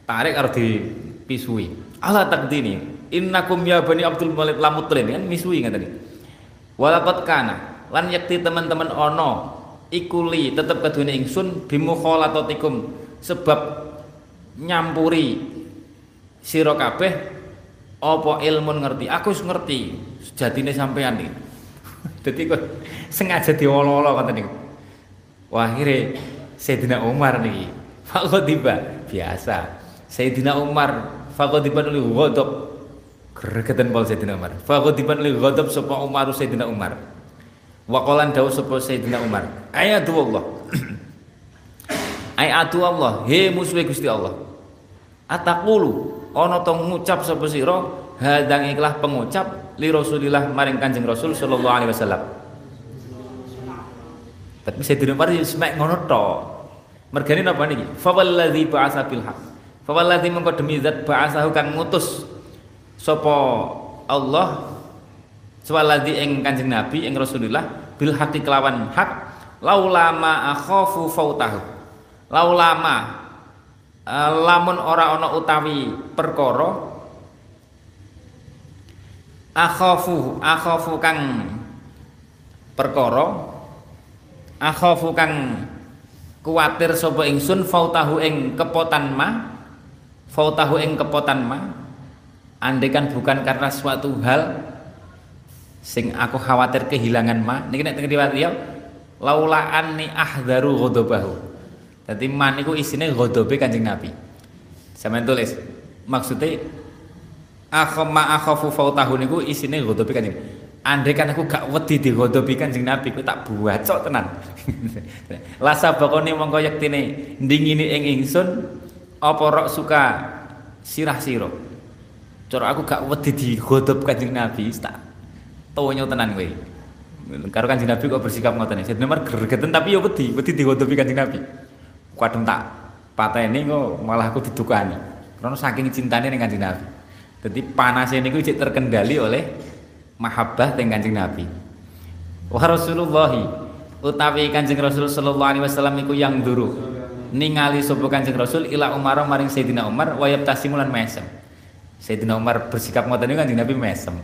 Tarik karo dipisui. Ala takdini. Innakum ya Bani Abdul Muthalib lamutlin kan misui ngoten niki. Walaqad kana lan yakti teman-teman ono ikuli tetep kedune ingsun bimukholatotikum sebab nyampuri sira kabeh apa ilmu ngerti? Aku wis ngerti sejatine sampean iki. Dadi kok sengaja diolo-olo ngoten niku. Wah, akhire Sayyidina Umar niki faqodiba biasa. Sayyidina Umar faqodiba li ghadab. Gregeten pol Sayyidina Umar. Faqodiba li ghadab sapa Umar Sayyidina Umar. Waqalan dawuh sapa Sayyidina Umar. Ayatu Allah. Ayatu Allah, he musuhe Gusti Allah. Ataqulu ana to ngucap sapa sira hadang ikhlah pengucap li Rasulillah maring Kanjeng Rasul sallallahu alaihi wasallam. Tapi Sayyidina Umar yo semek ngono tok. Mergane napa niki? Fa wallazi ba'atsa bil haq. Fa wallazi mengko demi zat ba'atsahu kang ngutus sapa Allah sawaladi ing Kanjeng Nabi ing Rasulullah bil haqi kelawan hak laulama akhafu fautahu. Laulama uh, lamun ora ana utawi perkara akhafu akhafu kang perkara akhafu kang kuwatir sapa ingsun fautahu ing kepotan ma fautahu ing kepotan ma andekan bukan karena suatu hal sing aku khawatir kehilangan ma niki nek teng riwayat ya laula anni ahdharu ghadabahu dadi ma niku isine ghadabe Kanjeng Nabi sampeyan tulis maksude akhma akhafu fautahu niku isine ghadabe Kanjeng andekan aku gak wedi digodopi Kanjeng Nabi ku tak buacok tenan. La sabaqone mongko yektine ndingini ing ingsun apa rok suka sirah sira. Cara aku gak wedi digodop Kanjeng Nabi tak tonyo tenan kowe. Karo Kanjeng Nabi kok bersikap ngoten. Sayyidina Umar gregeten tapi yo wedi, wedi digodopi Kanjeng Nabi. Kadung tak pateni kok malah aku didukani. Karena saking cintane ning Kanjeng Nabi. Dadi panase niku cek terkendali oleh mahabbah teng Kanjeng Nabi. Wa Rasulullah utawi Kanjeng Rasul sallallahu alaihi wasallam iku yang duru ningali sapa Kanjeng Rasul ila Umar maring Sayyidina Umar wa yabtasimulan mesem. Sayyidina Umar bersikap ngoten niku Kanjeng Nabi mesem.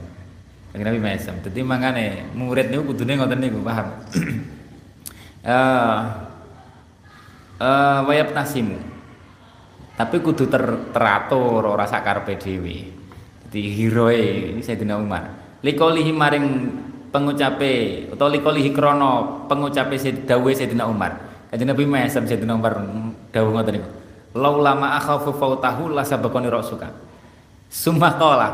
Kanjeng Nabi mesem. Dadi mangane murid niku kudune ngoten niku paham. Eh eh wa yabtasimu. Tapi kudu ter- teratur ora sak karepe dhewe. Dadi heroe Sayyidina Umar. Likolihi maring pengucape atau likolihi krono pengucape dawe Sayyidina Umar Kanjeng Nabi mesem Sayyidina Umar dawuh ngoten niku laula ma akhafu fautahu la sabaqani rasuka sumakola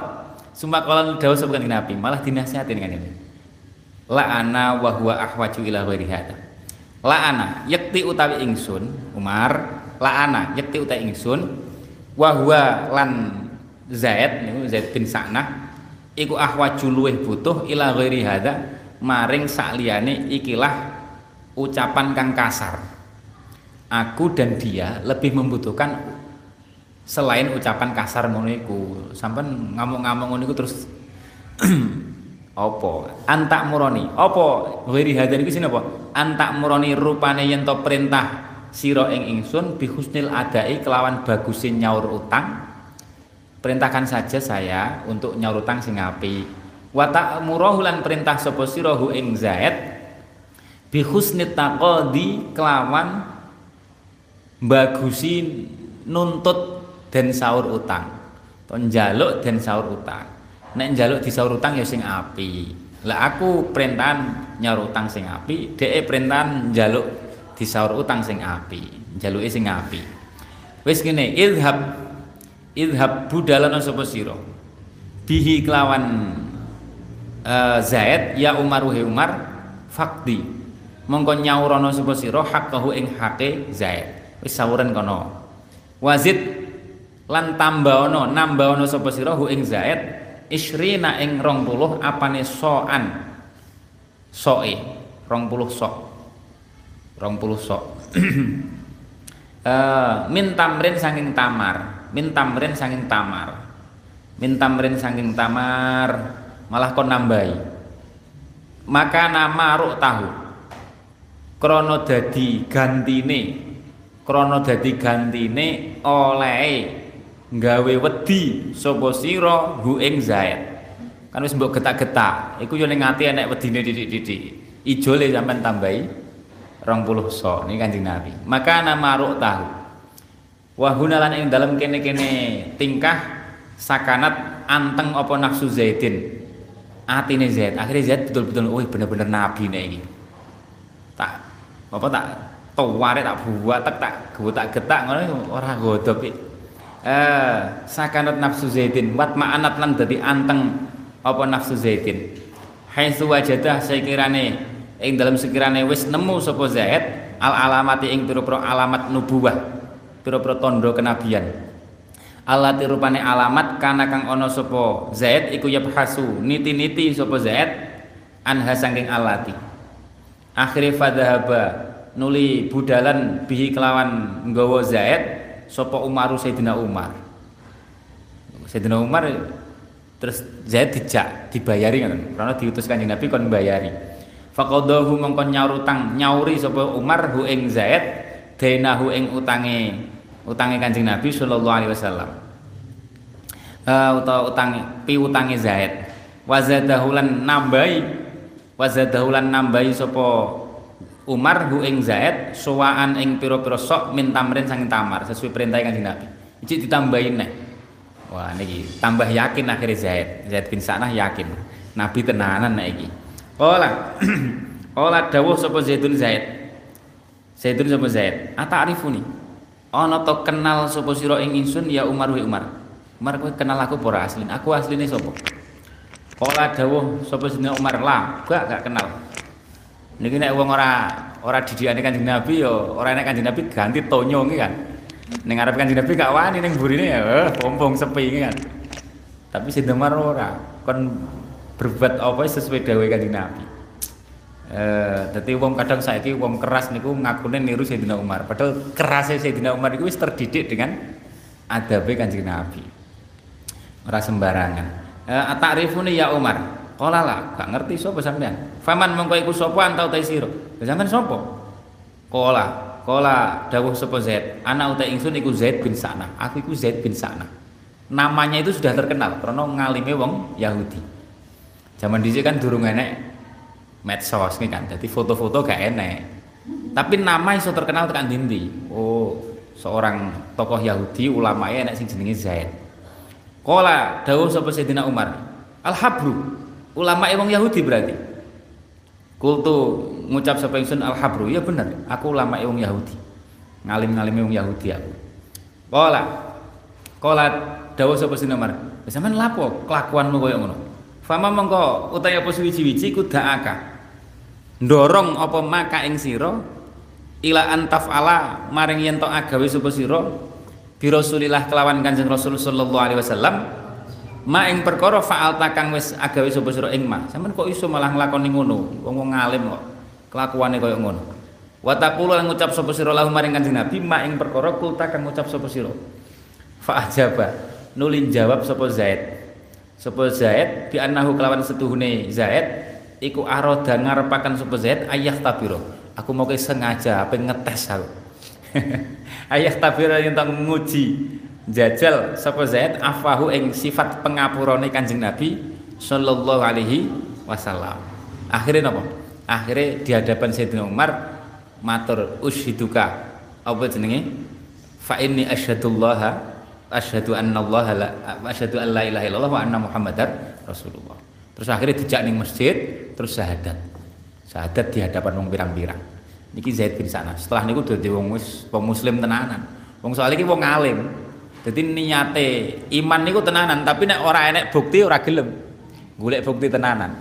sumakola dawuh sapa Kanjeng Nabi malah dinasihati dengan ini la ana wa huwa ahwaju ila ghairi hada la ana yakti utawi ingsun Umar la ana yakti utawi ingsun wa huwa lan Zaid niku Zaid bin Sa'nah iku ahwaju luweh butuh ila ghairi hadza maring sakliyane ikilah ucapan kang kasar. Aku dan dia lebih membutuhkan selain ucapan kasar ngono iku. Sampeyan ngomong-ngomong ngono iku terus apa? Antak muroni. Apa ghairi hadza niku sine apa? Antak muroni rupane yen to perintah sira ing ingsun bi husnil adai kelawan baguse nyaur utang. Perintahkan saja saya untuk nyaur utang sing apik. Wa ta'muruhu lan perintah sapa sira hu ing Zaid bi husnit taqadi kelawan bagusi nuntut den sahur utang. To njaluk den sahur utang. Nek njaluk disaur utang ya sing apik. Lah aku perintahan nyaur utang sing apik, dhek perintahan njaluk disaur utang sing apik. Njaluke sing apik. Wis ngene, idhab idhab budalana sapa sira bihi kelawan uh, Zaid ya Umaru he Umar faqdi mongko nyaurana sapa sira haqqahu ing haqe Zaid wis sawuren kono wazid lan tambahana nambahana sapa sira hu ing Zaid isrina ing rong puluh apane soan soe rong puluh sok rong puluh sok uh, min tamrin saking tamar min tamrin saking tamar min tamrin saking tamar malah kon nambahi maka nama ruk tahu krono dadi gantine krono dadi gantine oleh nggawe wedi sapa sira hu ing Zaid kan wis mbok getak-getak iku yo ning ati enek wedine titik-titik ijole sampean tambahi rong puluh sok niki Kanjeng Nabi maka nama ruk tahu wa hunalan ing dalem kene-kene tingkah sakanat anteng apa nafsu Zaidin atine Zaid, akhirnya Zaid betul-betul oh bener-bener nabi nih tak apa tak taware tak buat tak tak gue tak getak ngono ora godhok iki eh sakanat nafsu Zaidin wat ma'anat lan dadi anteng apa nafsu Zaidin haitsu wajadah sekirane ing dalam sekirane wis nemu sapa Zaid al alamati ing pira-pira alamat nubuwah pira-pira tondo kenabian alati rupane alamat kana kang ana sapa Zaid iku yabhasu niti-niti sapa Zaid anha sangking alati akhire fadhahaba nuli budalan bihi kelawan nggawa Zaid sapa Umaru Sayyidina Umar Sayyidina Umar terus Zaid dijak dibayari ngoten karena diutus Kanjeng Nabi kon mbayari faqadahu mongko nyaurutang nyauri sapa Umar hu ing Zaid denahu ing utange utange Kanjeng Nabi sallallahu alaihi wasallam uh, utawa utange piutange Zaid wazadahulan nambahi wazadahulan nambahi sapa Umar hu ing Zaid suwaan ing pira-pira sok min tamrin saking tamar sesuai perintah Kanjeng Nabi iki ditambahin neh wah niki tambah yakin akhirnya Zaid Zaid bin Sa'nah yakin Nabi tenanan nek iki ola ola dawuh sapa Zaidun Zaid Zaidun sapa Zaid, ata'rifuni. Ana to kenal sapa sira ing ingsun ya Umar wa Umar. Umar kowe kenal aku apa ora asline? Aku asline sapa? Kala dawuh sapa jenenge Umar lah, gak gak kenal. Niki nek wong ora ora didikane Kanjeng Nabi ya ora enak Kanjeng Nabi ganti tonyo iki kan. Ning ngarep Kanjeng Nabi gak wani ning burine ya pompong sepi iki kan. Tapi Sayyidina Umar ora kon berbuat apa sesuai dawuhe Kanjeng Nabi. Eh, dadi wong kadang saiki wong keras niku ngakune niru Sayyidina Umar. Padahal kerasnya Sayyidina Umar iku wis terdidik dengan adabe Kanjeng Nabi. Ora sembarangan. Eh, atarifune ya Umar. Qala la, gak ngerti sapa sampean. Faman mongko iku sapa antau ta sira? Sampean sapa? Qala, qala dawuh sapa Zaid. Ana uta ingsun iku Zaid bin Sa'nah. Aku iku Zaid bin Sa'nah. Namanya itu sudah terkenal karena ngalime wong Yahudi. Zaman dhisik kan durung enek medsos ini kan, jadi foto-foto gak enak tapi nama iso terkenal tekan dindi oh, seorang tokoh Yahudi, ulamanya enak sing jenenge Zaid kola, dawuh sapa Sayyidina Umar Al-Habru, ulama wong Yahudi berarti kultu, ngucap sapa ingsun Al-Habru, ya bener, aku ulama wong Yahudi ngalim-ngalim wong Yahudi aku kola kola, dawuh sapa Sayyidina Umar sampeyan lapo kelakuanmu koyo ngono fama mongko utawi apa suwi-wiji kudaaka ndorong apa maka ing sira ila antafala maring yen tok agawe sapa sira bi Rasulillah kelawan Kanjeng Rasul sallallahu alaihi wasallam ma ing perkara faal takang wis agawe sapa sira ing ma sampean kok iso malah nglakoni ngono wong-wong alim kok kelakuane kaya ngono wa taqulu lan ngucap sapa sira lahu maring Kanjeng Nabi ma ing perkara kulta kang ngucap sapa sira fa ajaba nulin jawab sapa Zaid sapa Zaid bi annahu kelawan setuhune Zaid iku aroda ngarepaken sapa Zaid ayah tabiro aku mau sengaja pengen ngetes aku ayah tabiro yang tang nguji jajal sapa Zaid afahu ing sifat pengapurane Kanjeng Nabi sallallahu alaihi wasallam akhire napa akhire di hadapan Sayyidina Umar matur ushiduka apa jenenge fa inni asyhadullaha asyhadu annallaha la asyhadu alla ilaha illallah wa anna muhammadar rasulullah. Terus akhirnya dijak ning masjid, terus syahadat. Syahadat di hadapan wong pirang-pirang. Niki Zaid bin Sa'nah. Setelah niku dadi wong wis wong muslim tenanan. Wong soal iki wong alim. Dadi niate iman niku tenanan, tapi nek ora enek bukti ora gelem. Golek bukti tenanan.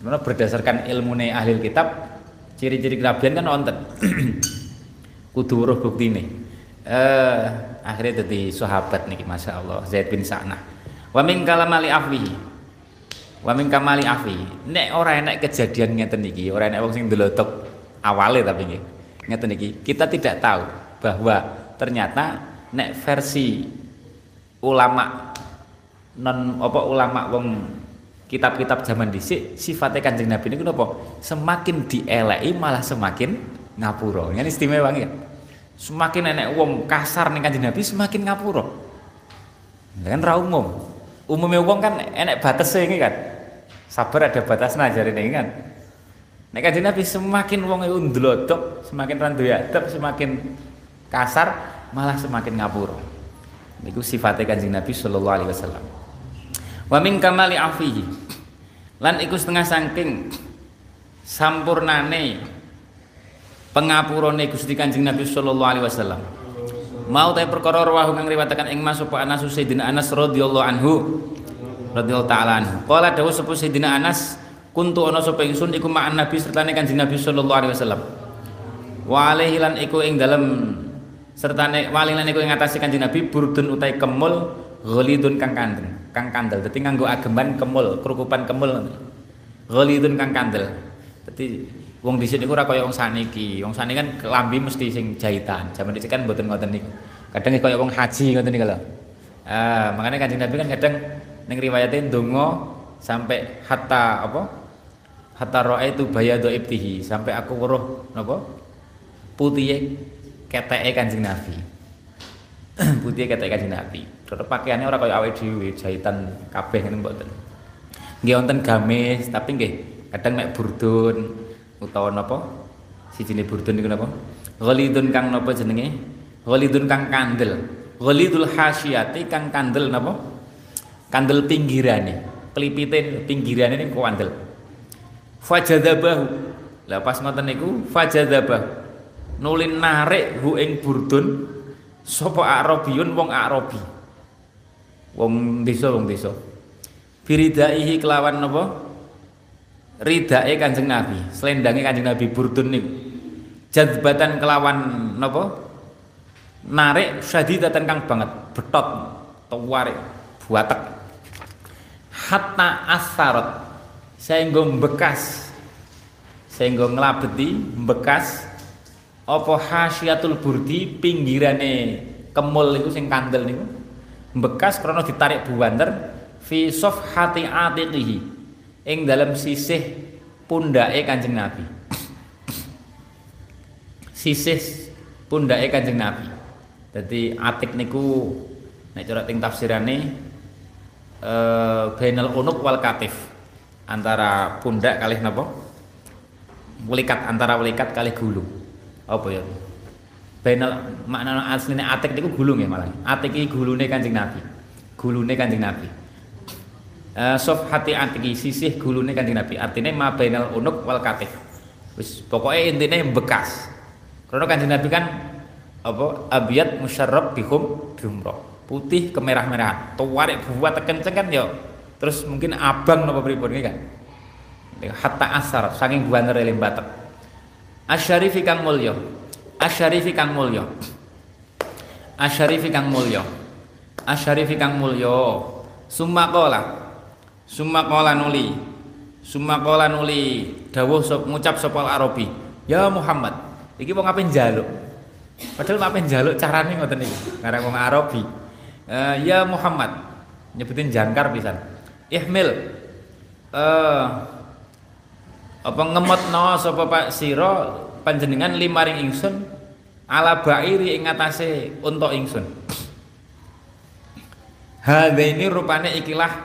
Karena berdasarkan ilmune ahli kitab, ciri-ciri kenabian kan wonten. Kudu weruh buktine. Eh, akhirnya jadi sahabat niki masya Allah Zaid bin Sa'nah. Wa min kalamali afwi, wa min kamali afwi. Nek ora enak kejadian ngeten niki, ora enak wong sing ndelodok awale tapi nggih. Ngeten niki kita tidak tahu bahwa ternyata nek versi ulama non apa ulama wong kitab-kitab zaman dhisik sifatnya Kanjeng Nabi niku napa? Semakin dieleki malah semakin ngapura. Ngene istimewa nggih. Semakin enek wong kasar ning Kanjeng Nabi semakin ngapura. Kan ra umum. Umume wong kan enek batese iki kan. Sabar ada batasna jarene iki kan. Nek Kanjeng Nabi semakin wong iku ndlodok, semakin ra duwe adab, semakin kasar malah semakin ngapura. Niku sifate Kanjeng Nabi sallallahu alaihi wasallam. Wa min kamali afihi, lan iku setengah saking sampurnane pengapurane Gusti Kanjeng Nabi sallallahu alaihi wasallam. Mau ta perkara rawahu kang riwayataken ing Mas sapa Anas Sayyidina Anas radhiyallahu anhu radhiyallahu ta'ala anhu. Qala dawuh sapa Sayyidina Anas, kuntu ana sapa ingsun iku ma'an Nabi sertane Kanjeng Nabi sallallahu alaihi wasallam. Wa alaihi lan iku ing dalem sertane wa alaihi lan iku ing atase Kanjeng Nabi burdun utai kemul ghalidun kang kandel. Kang kandel dadi nganggo ageman kemul, kerukupan kemul. Ghalidun kang kandel. Dadi wong dhisik niku ora kaya wong saniki. Wong saniki kan kelambi mesti sing jahitan. Zaman dhisik kan mboten ngoten niku. Kadang kaya wong haji ngoten niku lho. Ah, makane Kanjeng Nabi kan kadang ning riwayate ndonga sampai hatta apa? Hatta ra'aitu bayadha ibtihi, sampai aku weruh napa? Putihe keteke Kanjeng Nabi. Putihe keteke Kanjeng Nabi. Terus pakaiane ora kaya awake dhewe, jahitan kabeh ngene mboten. Nggih wonten gamis, tapi nggih kadang mek burdun utawa napa sijine burdun niku napa ghalidun kang napa jenenge ghalidun kang kandel ghalidul hasyiyati kang kandel napa kandel pinggirane klipite pinggirane niku kandel fajadzabahu la pas ngoten niku fajadzabah nulin narik hu ing burdun sapa arabiyun wong arabi wong desa wong desa biridaihi kelawan napa ridae Kanjeng Nabi, selendangnya Kanjeng Nabi burdun niku. Jadbatan kelawan napa? Narik syadidatan kang banget, betot, tuwarik, buatek. Hatta asarot saenggo bekas. Saenggo nglabeti bekas apa hasyiatul burdi pinggirane kemul niku sing kandel niku. Bekas krana ditarik buwanter fi safhati atiqihi. Ing dalam sisih pundake Kanjeng Nabi. Sisih pundake Kanjeng Nabi. Dadi atik niku nek cara teng tafsirane eh bainal unuq wal katif. Antara pundak kalih napa? Welikat antara welikat kalih gulung. Apa ya? Bainal makna asline atik niku gulung ya malah. Atik iki gulune Kanjeng Nabi. Gulune Kanjeng Nabi. Uh, sof hati antiki sisih gulune Kanjeng Nabi artinya ma bainal unuq wal katif wis pokoke intine bekas karena Kanjeng Nabi kan apa abiyat musyarrab bihum bihumra putih kemerah-merahan tuwarik buat kenceng kan ya terus mungkin abang napa pripun iki kan hatta asar saking buanere lembatek asyarifi kang mulya asyarifi kang mulya asyarifi kang mulya asyarifi kang mulya summa qala summa qala nuli summa qala nuli dawuh sop ngucap sapa Arabi ya Muhammad iki wong ape njaluk padahal ape njaluk carane ngoten iki karang wong Arabi uh, ya Muhammad nyebutin jangkar pisan ihmil eh apa ngemotno sapa Pak sira panjenengan limaring ingsun ala bairi ing atase unta ingsun hadza ini rupane ikilah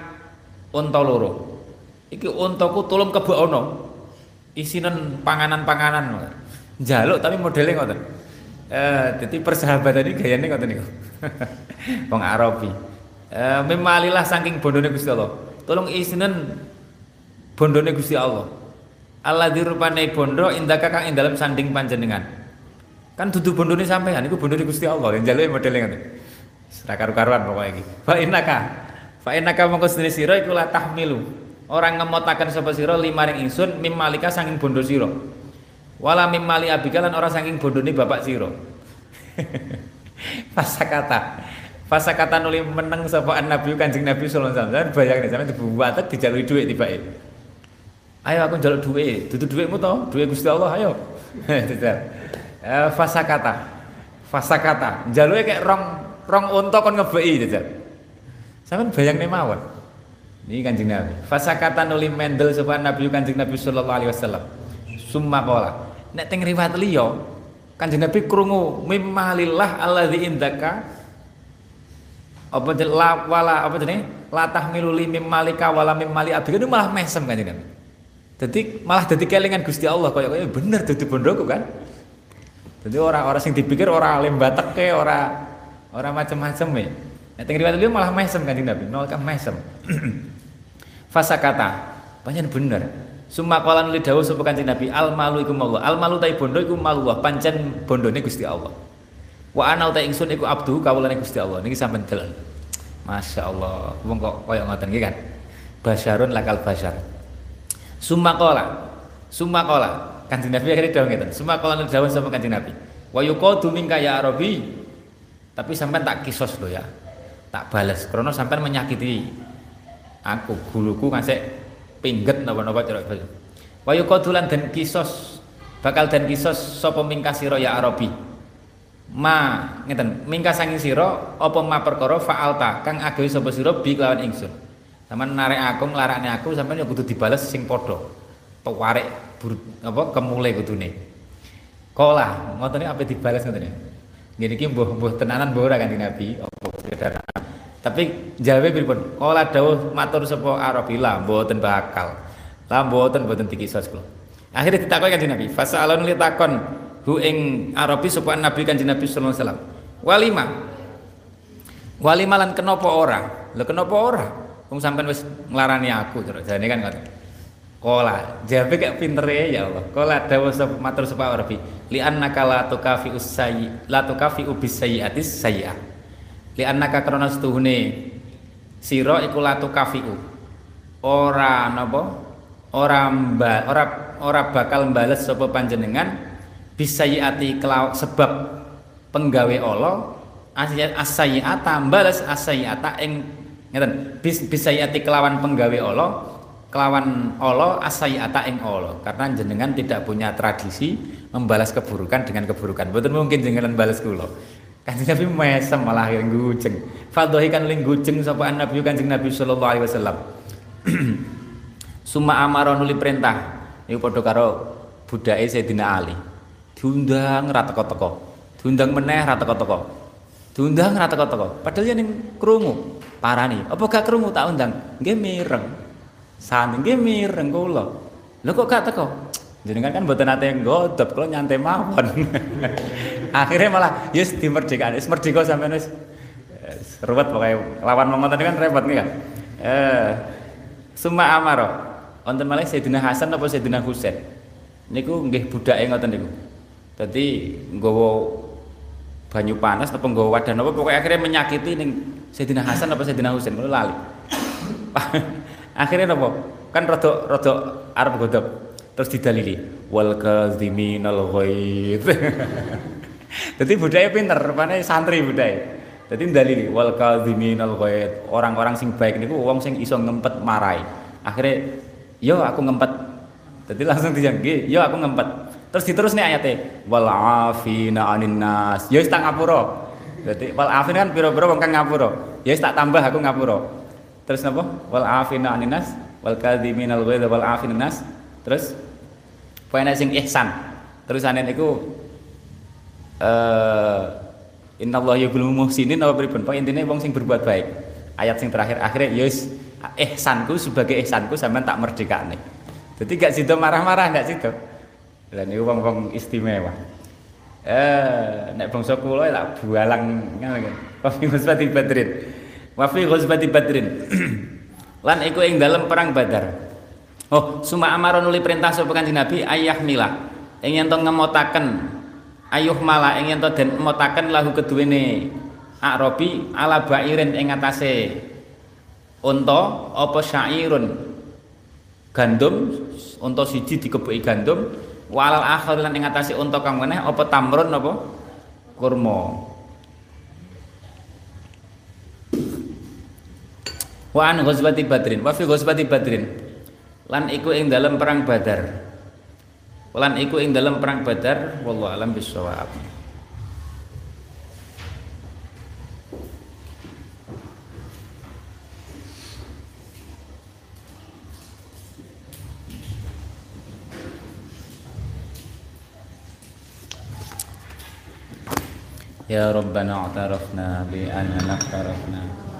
unta loro. Iki untaku tulung kebokono. Isinen panganan-panganan. Njaluk tapi modele ngoten. Eh dadi persahabatan iki gayane ngoten niku. Wong Arabi. Eh memalilah saking bondone Gusti Allah. Tulung isinen bondone Gusti Allah. Alladzi rupane bondo indaka kang ing dalem sanding panjenengan. Kan dudu bondone sampean iku bondone Gusti Allah. Njaluke modele ngoten. Ora karu-karuan pokoke iki. Fa innaka Fa innaka mongko sedene sira iku la tahmilu. Orang ngemotaken sapa sira limaring ingsun mim malika saking bondo sira. Wala mim mali abika lan ora saking bondone bapak sira. Pasakata. Pasakata nuli meneng sapa Nabi Kanjeng Nabi sallallahu alaihi wasallam bayangane sampeyan dibuwatet dijaluki dhuwit tibake. Ayo aku njaluk dhuwit, dudu dhuwitmu to, dhuwit Gusti Allah ayo. Eh fasakata. Fasakata. Njaluke kek rong rong unta kon ngebeki jajal. Sampeyan bayangne mawon. Niki Kanjeng Nabi. Fasakatan uli mendel sapa Nabi Kanjeng Nabi sallallahu alaihi wasallam. Summa qala. Nek teng riwayat liya, Kanjeng Nabi krungu mimmalillah allazi indaka apa la wala apa jenenge? La tahmilu li mimmalika wala mimmali abdi. Itu malah mesem Kanjeng Nabi. Dadi malah dadi kelingan Gusti Allah kaya-kaya bener dudu bondoku kan. Dadi ora ora sing dipikir ora lembateke ora ora macam-macam ya. Nah, teng riwayat beliau malah mesem kanjeng Nabi, nolak mesem. Fasa kata, pancen bener. Summa qala li dawuh sapa kanjeng Nabi, al malu iku Allah. Al malu tai bondo iku Allah, pancen bondone Gusti Allah. Wa ana utai ingsun iku abdu kawulane Gusti Allah. Niki sampean deleng. Masyaallah, wong kok koyo ngoten iki kan. Basyarun lakal basyar. Summa qala. Summa qala. Kanjeng Nabi akhire dawuh ngeten. Summa qala li dawuh sapa kanjeng Nabi. Wa yuqadu minka ya Arabi. Tapi sampean tak kisos lho ya. Tak balas karena sampean menyakiti aku, guluku ngasih pingget napa-napa cerok bal. Wa yuqadulan dan kisos bakal dan kisos sapa mingkasira ya Arabi. Ma ngeten, mingkasanging sira apa ma perkara fa'alta kang agawe sapa sira bi kelawan ingsun. Sampeyan narik aku nglarakne aku sampeyan ya kudu dibales sing padha. Pewarek apa kemule kudune. Kolah ngotone ape dibales ngotone. Ngene iki mbuh mbuh tenanan mbuh ora kanthi Nabi apa sekedar. Tapi jawabe pripun? Kala dawuh matur sapa Arabila mboten bakal. Lah mboten mboten dikisah kula. Akhire ditakoni kanjeng Nabi, fasalun li takon hu ing Arabi sapa Nabi kanjeng Nabi sallallahu alaihi wasallam. Walima. Walima lan kenapa ora? Lha kenapa ora? Wong sampean wis nglarani aku terus jane kan ngoten. Kala jawabe kek pintere ya Allah. Kala dawuh sapa matur sapa Arabi, li annaka la tukafi usayyi la tukafi ubisayyatis sayyi'ah. Li'annaka karena setuhune sira iku latu kafiu ora napa ora mba, ora ora bakal mbales sapa panjenengan bisayiati sebab penggawe Allah asayiata mbales asayiata ing ngeten bisayiati kelawan penggawe Allah kelawan Allah asayiata ing Allah karena jenengan tidak punya tradisi membalas keburukan dengan keburukan mboten mungkin jenengan balas kula. Kanjeng Nabi mesem malah yang gujeng. Fadhohikan ling gujeng sapa Nabi Kanjeng Nabi sallallahu alaihi wasallam. Summa amara nuli perintah. Iku padha karo budake Sayyidina Ali. Diundang ra teko-teko. Diundang meneh ra teko-teko. Diundang ra teko-teko. Padahal ya ning krungu. Parani, apa gak krungu tak undang? Nggih mireng. Santen nggih mireng kula. Lho kok gak teko? Jenengan kan mboten ate nggodhop kula nyantai mawon. Akhirnya malah yes dimerdekakan. Wis merdeka sampean wis ruwet pokoke lawan ngoten kan repot nggih kan. Eh Summa amaro. Wonten malih Syedina Hasan apa Syedina Hussein. Niku nggih budake ngoten niku. Dadi nggawa banyu panas apa nggawa wadah napa pokoke akhirnya menyakiti ning Syedina Hasan apa Syedina Hussein kula lali. Akhirnya napa? Kan rada-rada arep godhop. Terus didalili wal kadziminal ghaidz. Dadi budaya pinter, rupane santri budaya. Dadi ndalili wal kadziminal ghaidz. Orang-orang sing baik niku wong sing iso ngempet marai. Akhire yo aku ngempet. Dadi langsung dijangge, yo aku ngempet. Terus diterusne ayate wal afina anin nas. Yo wis tak ngapura. Dadi wal afin kan pira-pira wong kang ngapura. Ya wis tak tambah aku ngapura. Terus napa? Wal afina anin nas wal kadziminal ghaidz wal afin nas. Terus poinnya sing ihsan. Terusane niku eh innallaha yuhibbul muhsinin apa pripun? Poin intine wong sing berbuat baik. Ayat sing terakhir akhirnya ya wis ihsanku sebagai ihsanku sampean tak merdekakne. Dadi gak sida marah-marah gak sida. Lah niku wong-wong istimewa. Eh nek bangsa kula lak bualang ngene. Wa fi ghazwati Badrin. Wa fi ghazwati Badrin. Lan iku ing dalem perang Badar. Oh, summa amara nuli perintah sapa Kanjeng Nabi ayah mila. Ing yen to ngemotaken ayuh mala ing yen to den emotaken lahu keduwene Arabi ala bairin ing atase unta apa syairun gandum unta siji dikebuki gandum walal akhir lan ing atase unta kang meneh apa tamrun apa kurma. Wa an ghazwati Badrin wa fi ghazwati Badrin. Lan iku ing dalam perang Badar. Lan iku ing dalam perang Badar, wallahu alam bisawab. Ya Rabbana a'tarafna bi anna naftarafna